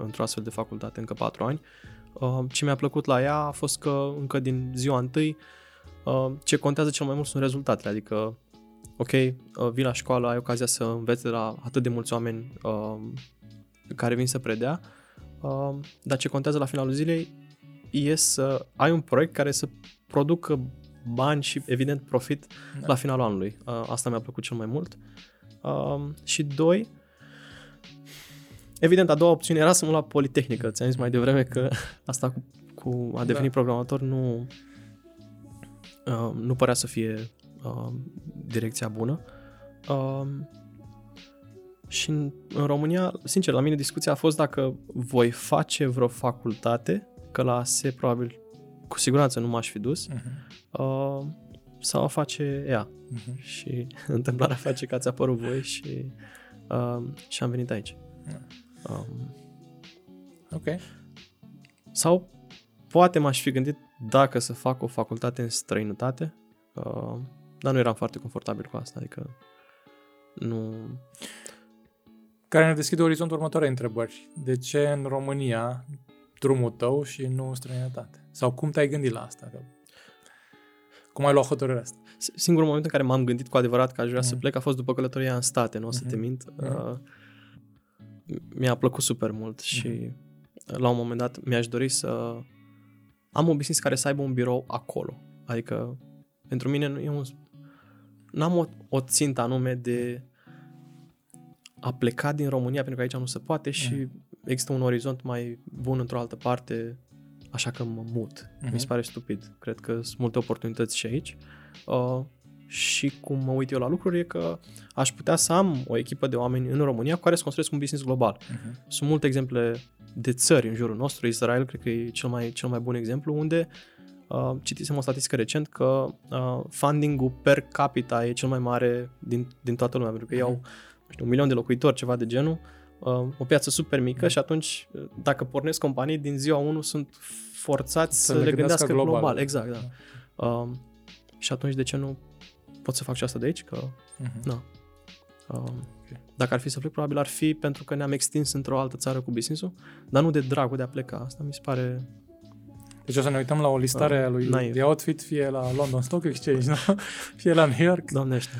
într-o astfel de facultate încă 4 ani. Ce mi-a plăcut la ea a fost că încă din ziua întâi ce contează cel mai mult sunt rezultatele, adică, vii la școală, ai ocazia să înveți de la atât de mulți oameni care vin să predea, dar ce contează la finalul zilei e să ai un proiect care să producă bani și, evident, profit la finalul anului. Asta mi-a plăcut cel mai mult. Și 2, evident, a doua opțiune era să mă la Politehnică. Ți-am zis mai devreme că asta cu cu a deveni programator nu părea să fie direcția bună. Și în România, sincer, la mine discuția a fost dacă voi face vreo facultate, că la ASE probabil cu siguranță nu m-aș fi dus, sau a face ea. Și întâmplarea face că ați apărut voi și am venit aici. Ok. Sau poate m-aș fi gândit dacă să fac o facultate în străinătate, dar nu eram foarte confortabil cu asta, adică nu... Care ne deschide orizontul următoarei întrebări. De ce în România drumul tău și nu în străinătate? Sau cum te-ai gândit la asta? Cum ai luat hotărârea asta? Singurul moment în care m-am gândit cu adevărat că aș vrea să plec a fost după călătoria în state, nu o să te mint. Mi-a plăcut super mult și la un moment dat mi-aș dori să am un business care să aibă un birou acolo. Adică pentru mine n-am o țintă anume de a pleca din România, pentru că aici nu se poate și există un orizont mai bun într-o altă parte, așa că mă mut. Mi se pare stupid. Cred că sunt multe oportunități și aici. Și cum mă uit eu la lucruri e că aș putea să am o echipă de oameni în România cu care să construiesc un business global. Sunt multe exemple de țări în jurul nostru. Israel cred că e cel mai bun exemplu, unde citisem o statistică recent că funding-ul per capita e cel mai mare din toată lumea, pentru că iau 1 milion de locuitori, ceva de genul, o piață super mică și atunci dacă pornesc companii, din ziua 1 sunt forțați să le gândească global. Exact, da. Și atunci de ce nu pot să fac și asta de aici? Că, na. Dacă ar fi să plec, probabil ar fi pentru că ne-am extins într-o altă țară cu business-ul, dar nu de dragul de a pleca. Asta mi se pare... Deci o să ne uităm la o listare a lui The Outfit, fie la London Stock Exchange, fie la New York. Doamnește!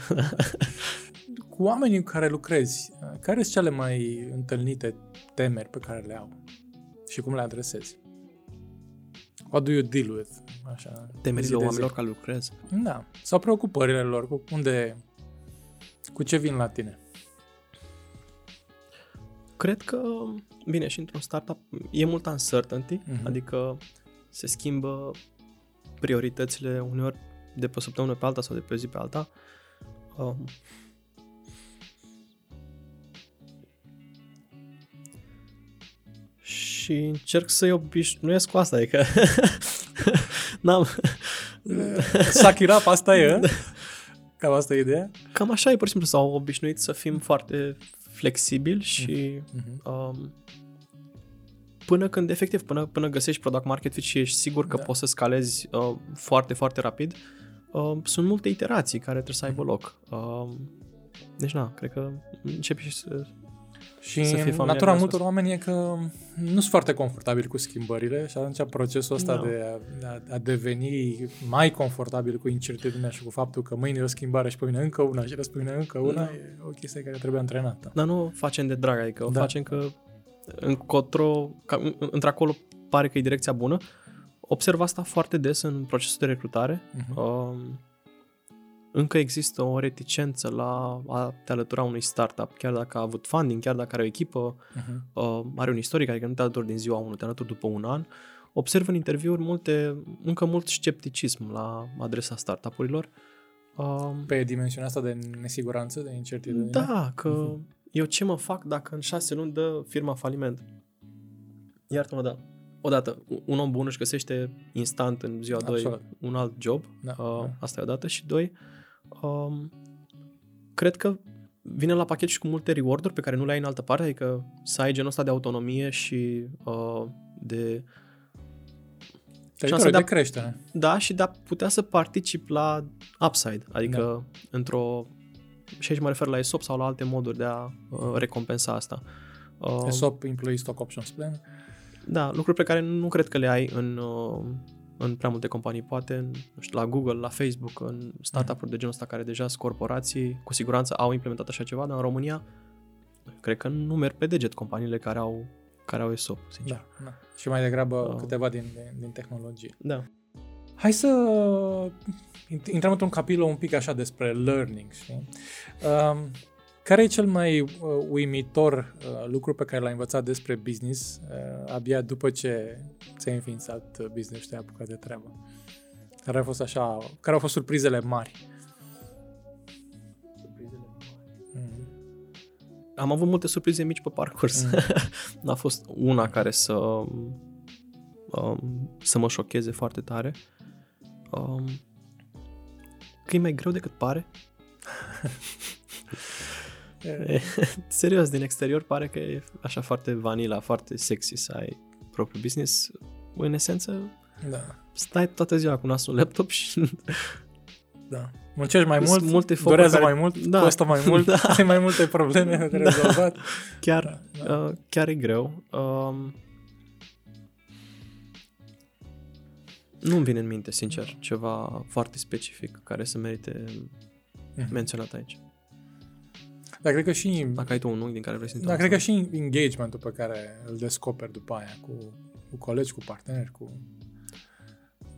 Cu oamenii cu care lucrezi, care sunt cele mai întâlnite temeri pe care le au și cum le adresezi? What do you deal with? Așa, temerile oamenilor care lucrezi? Da. Sau preocupările lor? Cu ce vin la tine? Cred că, bine, și într-un startup e mult uncertainty, adică se schimbă prioritățile uneori de pe o săptămână pe alta sau de pe o zi pe alta. Și încerc să-i obișnuiesc cu asta, adică n-am... Sakirap, asta e, cam asta e ideea? Cam așa e, pur și simplu, s-au obișnuit să fim foarte flexibili și până când, efectiv, până găsești product market fit și ești sigur că poți să scalezi foarte, foarte rapid, sunt multe iterații care trebuie să aibă loc. Deci, cred că începi să... Și natura multor oameni e că nu sunt foarte confortabili cu schimbările și atunci procesul ăsta de a deveni mai confortabil cu incertitudinea și cu faptul că mâine e o schimbare și pe mine încă una și pe mine încă una e o chestie care trebuie antrenată. Dar nu o facem de drag, adică o facem că într-acolo pare că e direcția bună. Observ asta foarte des în procesul de recrutare. Încă există o reticență la a te alătura unui startup, chiar dacă a avut funding, chiar dacă are o echipă, are un istoric, adică nu te alături din ziua 1, te alături după un an. Observ în interviuri încă mult scepticism la adresa startup-urilor. Pe dimensiunea asta de nesiguranță, de incertitudine? Da, că eu ce mă fac dacă în 6 luni dă firma faliment? Iartă-mă, da. Odată, un om bun își găsește instant în ziua 2 un alt job. Asta e odată. Și 2... cred că vine la pachet și cu multe reward-uri pe care nu le ai în altă parte, adică să ai genul ăsta de autonomie și de șansa de creștere. Da, și de a putea să participi la upside, adică într-o, și aici mă refer la ESOP sau la alte moduri de a recompensa asta. ESOP, Employee Stock Options Plan. Da, lucruri pe care nu cred că le ai în prea multe companii, poate, nu știu, la Google, la Facebook, în startup-uri de genul ăsta care deja sunt corporații, cu siguranță au implementat așa ceva, dar în România cred că nu merg pe deget companiile care au ESOP, sincer. Da. Și mai degrabă câteva din tehnologie. Da. Hai să intrăm într-un capitol un pic așa despre learning, știi? Care e cel mai uimitor lucru pe care l-ai învățat despre business abia după ce ți-ai înființat business și te-ai apucat de treabă? Care au fost așa, care au fost surprizele mari? Am avut multe surprize mici pe parcurs. N-a fost una care să mă șocheze foarte tare. Că e mai greu decât pare. Serios, din exterior pare că e așa foarte vanilla, foarte sexy să ai propriul business. În esență, da, stai toată ziua cu nasul laptop și... Da. Muncești mai mult, dorează mai mult, da, costă mai mult, da, ai mai multe probleme de rezolvat. Da. Chiar, da. Chiar e greu. Nu-mi vine în minte, sincer, ceva foarte specific care să merite menționat aici. Dar cred că și... Dacă ai tu un unghi din care vrei să... Dar cred că și engagement-ul pe care îl descoperi după aia cu colegi, cu parteneri, cu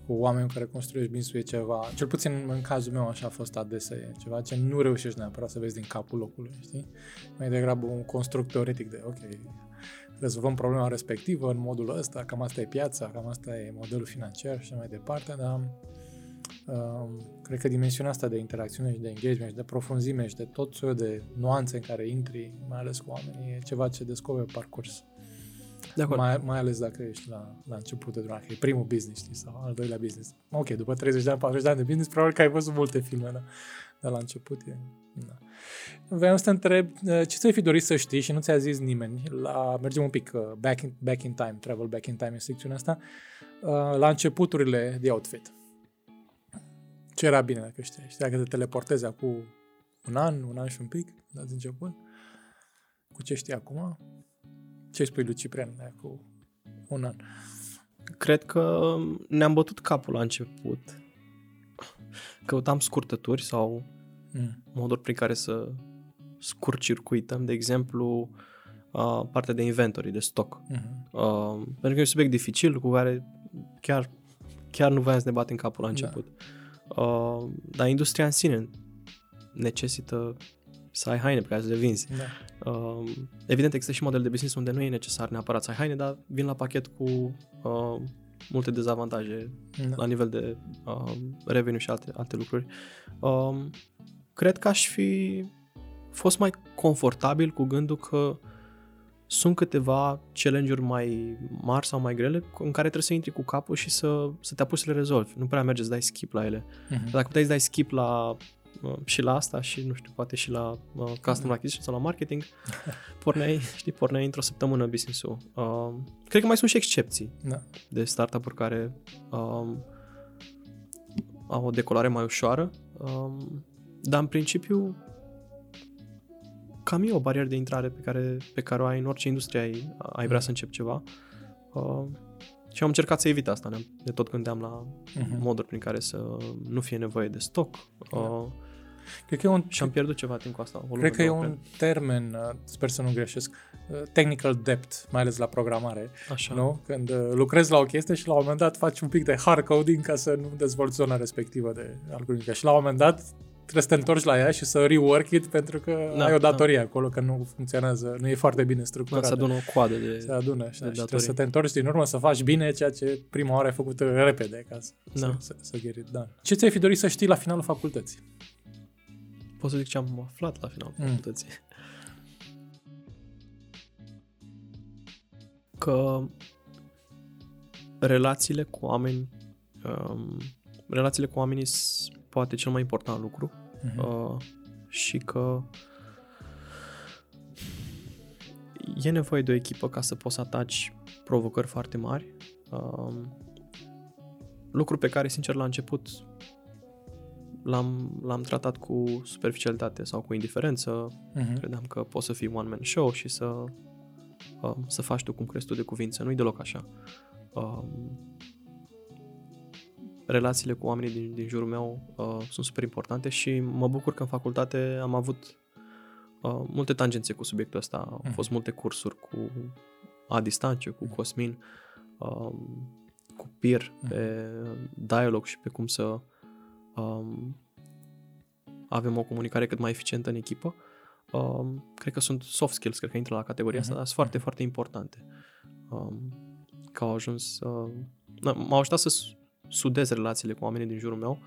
oameni cu care construiești business-ul, e ceva, cel puțin în cazul meu așa a fost adesea, e ceva ce nu reușești neapărat să vezi din capul locului, știi? Mai degrabă un construct teoretic de, ok, rezolvăm problema respectivă în modul ăsta, cam asta e piața, cam asta e modelul financiar și mai departe, dar cred că dimensiunea asta de interacțiune și de engagement și de profunzime și de tot soiul de nuanțe în care intri, mai ales cu oamenii, e ceva ce descoperi pe parcurs. Mai ales dacă ești la început de drum, dacă e primul business, știi, sau al doilea business. Ok, după 30 de ani, 40 de ani de business, probabil că ai văzut multe filme, da? Dar la început e... Da. Vreau să te întreb, ce ți-ai fi dorit să știi și nu ți-a zis nimeni? Mergem un pic back in time, travel back in time în secțiunea asta, la începuturile de Outfit. Ce era bine dacă știi? Și dacă te teleportezi acum un an și un pic, dați început, cu ce știi acum? Ce spui lui Ciprian cu un an? Cred că ne-am bătut capul la început. Căutam scurtături sau moduri prin care să scurt-circuităm, de exemplu, partea de inventory, de stock. Pentru că e un subiect dificil cu care chiar nu voiam să ne batem capul la început. Da. Dar industria în sine necesită să ai haine pe care să le vinzi. Da. Evident, există și modele de business unde nu e necesar neapărat să ai haine, dar vin la pachet cu multe dezavantaje, da, la nivel de revenue și alte lucruri. Cred că aș fi fost mai confortabil cu gândul că sunt câteva challenge-uri mai mari sau mai grele în care trebuie să intri cu capul și să te apuci să le rezolvi. Nu prea merge să dai skip la ele. Dacă puteai să dai skip la... și la asta și, nu știu, poate și la customer acquisition sau la marketing, porneai într-o săptămână business-ul. Cred că mai sunt și excepții, da, de startup-uri care au o decolare mai ușoară, dar în principiu cam e o barieră de intrare pe care o ai în orice industrie ai vrea să începi ceva. Și am încercat să evit asta, de tot gândeam la moduri prin care să nu fie nevoie de stock. Cred că și am pierdut ceva timp cu asta. Cred că e un termen, sper să nu greșesc, technical debt, mai ales la programare. Așa. Nu? Când lucrezi la o chestie și la un moment dat faci un pic de hard coding ca să nu dezvolți zona respectivă de algoritmică. Și la un moment dat trebuie să te întorci la ea și să rework it pentru că ai o datorie acolo, că nu funcționează, nu e foarte bine structurată. Se adună o coadă de... Se adună, așa, de și trebuie să te întorci din urmă să faci bine ceea ce prima oară ai făcut repede ca să get it done. Ce ți-ai fi dorit să știi la finalul facultății? Pot să zic ce am aflat la finalul facultății. Că relațiile cu oamenii poate cel mai important lucru, și că e nevoie de o echipă ca să poți să ataci provocări foarte mari, lucru pe care, sincer, la început l-am tratat cu superficialitate sau cu indiferență. Credeam că poți să fii one-man show și să faci tu cum crezi tu de cuvință. Nu-i deloc așa. Relațiile cu oamenii din jurul meu sunt super importante și mă bucur că în facultate am avut multe tangențe cu subiectul ăsta. Au fost multe cursuri cu a distanță, cu Cosmin, cu Peer, pe dialog și pe cum să avem o comunicare cât mai eficientă în echipă. cred că sunt soft skills, cred că intră la categoria asta, dar sunt foarte, foarte importante. Că au ajuns... m-au ajutat să sudez relațiile cu oamenii din jurul meu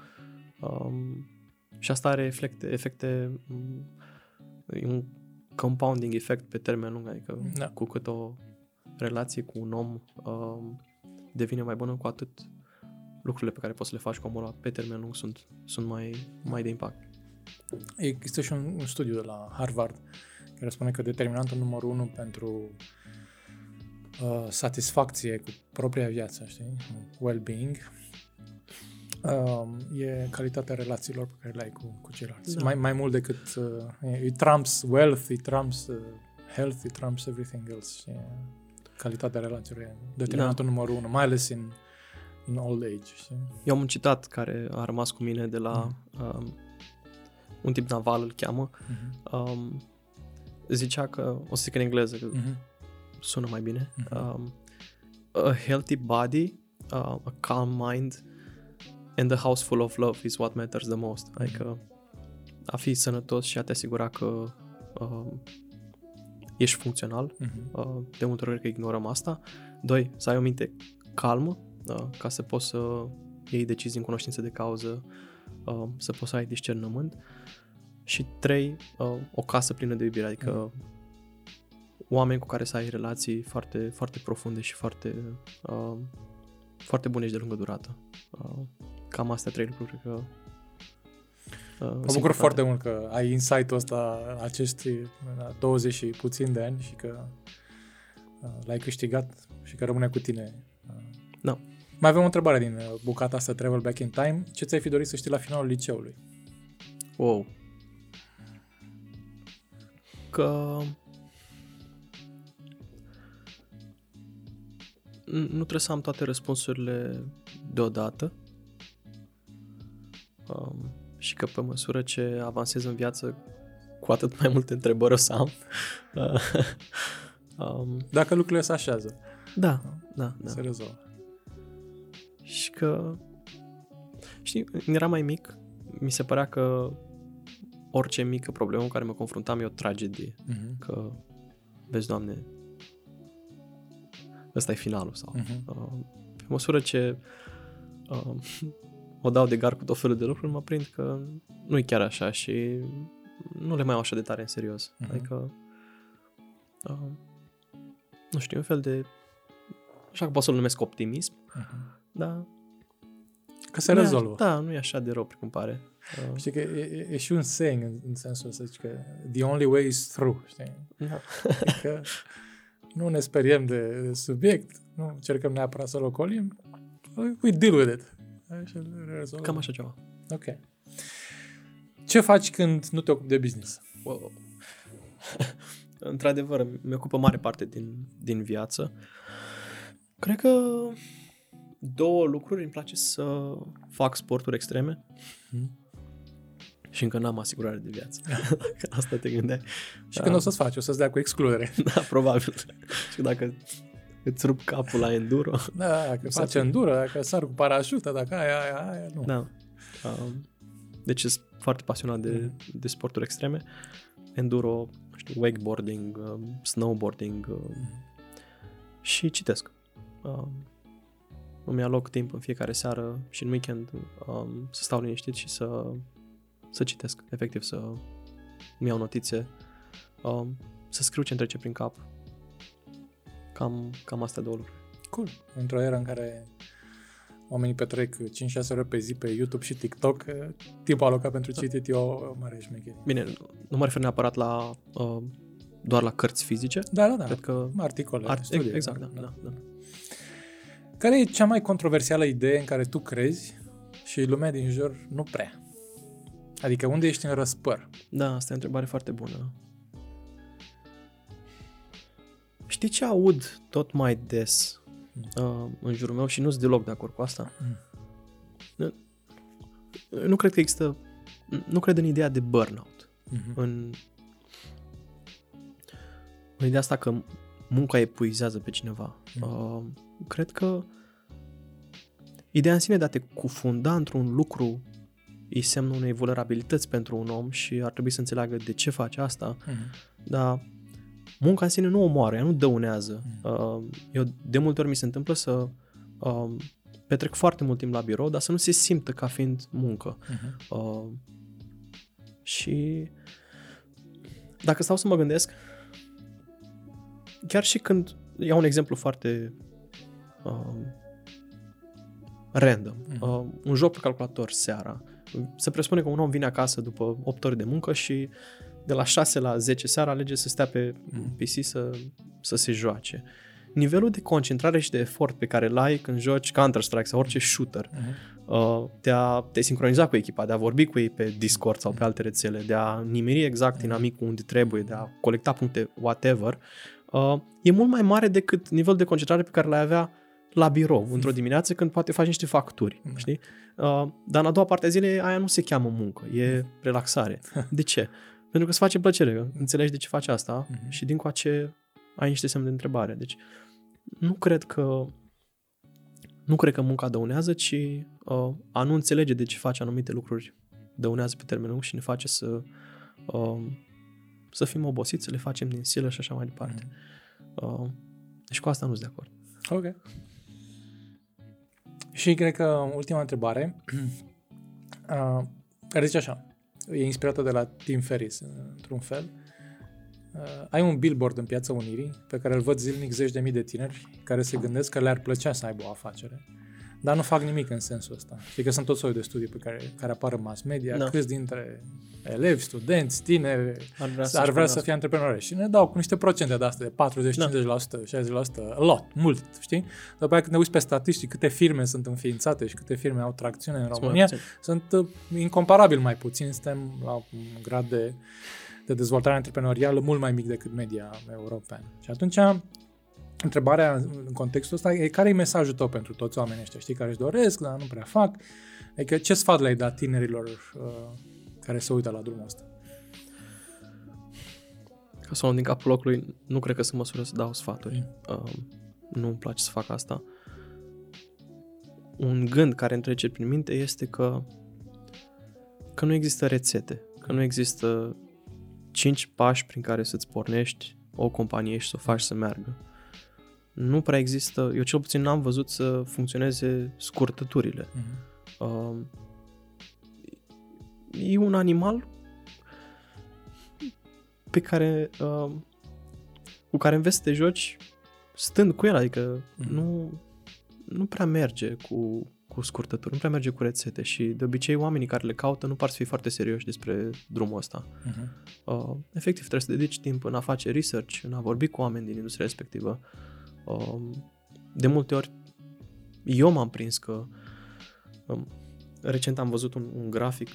și asta are efecte... un compounding effect pe termen lung, adică cu cât o relație cu un om devine mai bună, cu atât lucrurile pe care poți să le faci cu omul ăla pe termen lung sunt mai de impact. Există și un studiu de la Harvard care spune că determinantul numărul 1 pentru satisfacție cu propria viață, știi? Well-being, e calitatea relațiilor pe care le ai cu ceilalți. Da. Mai mult decât... it trumps wealth, it trumps health, it trumps everything else. Știi? Calitatea relațiilor e determinantul numărul 1, mai ales in old age. Știi? Eu am un citat care a rămas cu mine de la... un tip, Naval îl cheamă, zicea că, o să zic în engleză, că sună mai bine, a healthy body, a calm mind and a house full of love is what matters the most. Adică a fi sănătos și a te asigura că ești funcțional, de multe ori că ignorăm asta. 2. Să ai o minte calmă, ca să poți să iei decizii în cunoștință de cauză, să poți să ai discernământ. Și 3, o casă plină de iubire, adică oameni cu care să ai relații foarte, foarte profunde și foarte, foarte bune și de lungă durată. Cam astea 3 lucruri, cred că... Mă bucur foarte mult că ai insight-ul ăsta la acești 20 și puțin de ani și că l-ai câștigat și că rămâne cu tine. Da. Mai avem o întrebare din bucata asta, Travel Back in Time. Ce ți-ai fi dorit să știi la finalul liceului? Wow. Că... nu trebuie să am toate răspunsurile deodată. Și că pe măsură ce avansez în viață, cu atât mai multe întrebări o să am. Dacă lucrurile se așează. Da. Se rezolvă. Și că, știi, era mai mic, mi se părea că orice mică problemă cu care mă confruntam e o tragedie. Că, vezi, Doamne, ăsta e finalul. Sau, pe măsură ce o dau de gard cu tot felul de lucruri, mă prind că nu e chiar așa și nu le mai iau așa de tare în serios. Adică, nu știu, un fel de, așa că pot să-l numesc optimism, da. Că se rezolvă. Da, nu e așa de rău, cum pare. Știi că e și un saying în sensul ăsta, zici că the only way is through, știi? Adică nu ne speriem de subiect, nu încercăm neapărat să-l ocolim, we deal with it. Cam așa ceva. Ok. Ce faci când nu te ocupi de business? Wow. Într-adevăr, mi-ocupă mare parte din viață. Cred că 2 lucruri. Îmi place să fac sporturi extreme și încă n-am asigurare de viață. Asta te gândeai. Și când o să-ți faci, o să-ți dea cu excludere. Da, probabil. Și dacă îți rup capul la enduro. Da, dacă faci enduro, dacă sar cu parașută, dacă aia, nu. Da. Deci sunt foarte pasionat de sporturi extreme. Enduro, știu, wakeboarding, snowboarding și citesc. Îmi aloc timp în fiecare seară și în weekend să stau liniștit și să citesc, efectiv să îmi iau notițe, să scriu ce-mi trece prin cap. Cam astea 2 lucruri. Cool. Într-o era în care oamenii petrec 5-6 ore pe zi pe YouTube și TikTok, timpul alocat pentru citit e o mare șmecherie. Bine, nu mă refer neapărat la doar la cărți fizice. Da. Cred că articole, studii. Exact, da. Care e cea mai controversială idee în care tu crezi și lumea din jur nu prea? Adică unde ești în răspăr? Da, asta e o întrebare foarte bună. Știi ce aud tot mai des în jurul meu și nu sunt deloc de acord cu asta? Nu cred că există... Nu cred în ideea de burnout. În ideea asta că munca epuizează pe cineva. Cred că ideea în sine de a te cufunda într-un lucru e semnul unei vulnerabilități pentru un om și ar trebui să înțeleagă de ce face asta, dar munca în sine nu omoară, ea nu dăunează. Eu de multe ori mi se întâmplă să petrec foarte mult timp la birou, dar să nu se simtă ca fiind muncă. Și dacă stau să mă gândesc, chiar și când, iau un exemplu foarte random, un joc pe calculator seara, se presupune că un om vine acasă după 8 ore de muncă și de la 6 la 10 seara alege să stea pe PC să se joace. Nivelul de concentrare și de efort pe care îl ai când joci Counter-Strike sau orice shooter, te-ai sincronizat cu echipa, de a vorbi cu ei pe Discord sau pe alte rețele, de a nimeri exact dinamicul unde trebuie, de a colecta puncte, whatever, e mult mai mare decât nivelul de concentrare pe care l-ai avea la birou, într-o dimineață când poate faci niște facturi, știi? Dar în a doua parte a zilei aia nu se cheamă muncă, e relaxare. De ce? Pentru că îți face plăcere, înțelegi de ce faci asta și din coace ai niște semne de întrebare. Deci nu cred că munca dăunează, ci a nu înțelege de ce faci anumite lucruri dăunează pe termen lung și ne face să fim obosiți, să le facem din silă și așa mai departe. Deci cu asta nu sunt de acord. Ok. Și cred că ultima întrebare care zice așa, e inspirată de la Tim Ferriss într-un fel. Ai un billboard în Piața Unirii pe care îl văd zilnic zeci de mii de tineri care se gândesc că le-ar plăcea să aibă o afacere, dar nu fac nimic în sensul ăsta. Știi că sunt tot soiul de studii pe care apar în mass media, câți dintre elevi, studenți, tineri ar vrea să fie antreprenori. Și ne dau cu niște procente de astea, de 40%, 50%, 60%, mult, știi? După aceea când ne uiți pe statistici câte firme sunt înființate și câte firme au tracțiune în România, sunt incomparabil mai puțini, suntem la un grad de dezvoltare antreprenorială mult mai mic decât media europeană. Și atunci, întrebarea în contextul ăsta e care e mesajul tău pentru toți oamenii ăștia, știi, care își doresc, dar nu prea fac? Adică ce sfat le-ai dat tinerilor care se uită la drumul ăsta? Ca să o luăm din capul locului, nu cred că sunt măsură să dau sfaturi. Nu îmi place să fac asta. Un gând care îmi trece prin minte este că nu există rețete, că nu există 5 pași prin care să-ți pornești o companie și să o faci să meargă. Nu prea există, eu cel puțin n-am văzut să funcționeze scurtăturile. E un animal pe care cu care înveți să te joci stând cu el, adică nu prea merge cu scurtături, nu prea merge cu rețete și de obicei oamenii care le caută nu par să fie foarte serioși despre drumul ăsta. Efectiv trebuie să dedici timp în a face research, în a vorbi cu oameni din industria respectivă. De multe ori eu m-am prins că recent am văzut un grafic,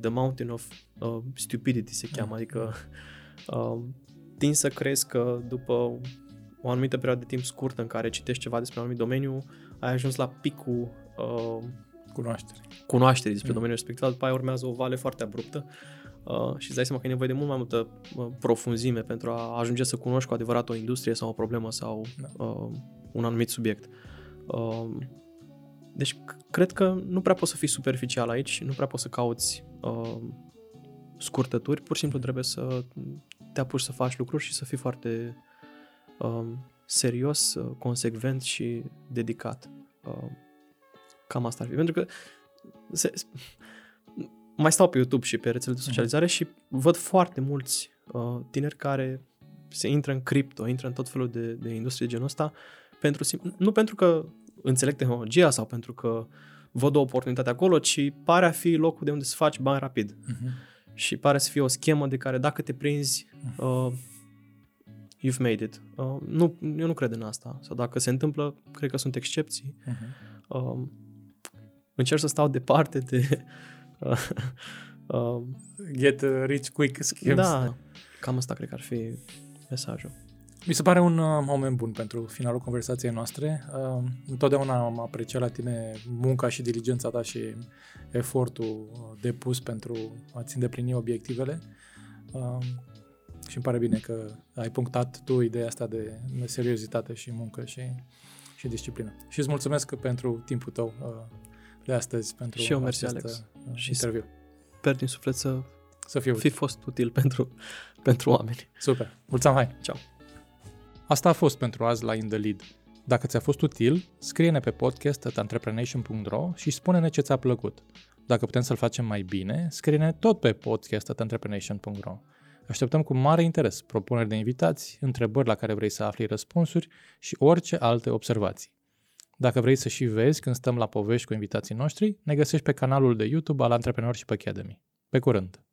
The Mountain of Stupidity se cheamă, adică tin să crezi că după o anumită perioadă de timp scurtă în care citești ceva despre un anumit domeniu, ai ajuns la picul cunoașterii despre domeniul respectiv, după aia urmează o vale foarte abruptă și îți dai seama că e nevoie de mult mai multă profunzime pentru a ajunge să cunoști cu adevărat o industrie sau o problemă sau un anumit subiect. Deci cred că nu prea poți să fii superficial aici, nu prea poți să cauți scurtături, pur și simplu trebuie să te apuci să faci lucruri și să fii foarte serios, consecvent și dedicat. Cam asta ar fi. Pentru că mai stau pe YouTube și pe rețele de socializare și văd foarte mulți tineri care se intră în cripto, intră în tot felul de industrie de genul ăsta, nu pentru că înțeleg tehnologia sau pentru că văd o oportunitate acolo, ci pare a fi locul de unde să faci bani rapid. Și pare să fie o schemă de care dacă te prinzi you've made it. Nu, eu nu cred în asta. Sau dacă se întâmplă, cred că sunt excepții. Încerc să stau departe de get rich quick schemes. Da, cam asta cred că ar fi mesajul. Mi se pare un moment bun pentru finalul conversației noastre. Întotdeauna am apreciat la tine munca și diligența ta și efortul depus pentru a-ți îndeplini obiectivele. Și îmi pare bine că ai punctat tu ideea asta de seriozitate și muncă și disciplină. Și îți mulțumesc pentru timpul tău de astăzi pentru și eu mersi, Alex, și interviu. Sper din suflet să fi fost util pentru oameni. Super, mulțumim, hai, ceau! Asta a fost pentru azi la In The Lead. Dacă ți-a fost util, scrie-ne pe podcast@entrepreneurship.ro și spune-ne ce ți-a plăcut. Dacă putem să-l facem mai bine, scrie-ne tot pe podcast@entrepreneurship.ro. Așteptăm cu mare interes propuneri de invitați, întrebări la care vrei să afli răspunsuri și orice alte observații. Dacă vrei să și vezi când stăm la povești cu invitații noștri, ne găsești pe canalul de YouTube al Entrepreneurship Academy. Pe curând!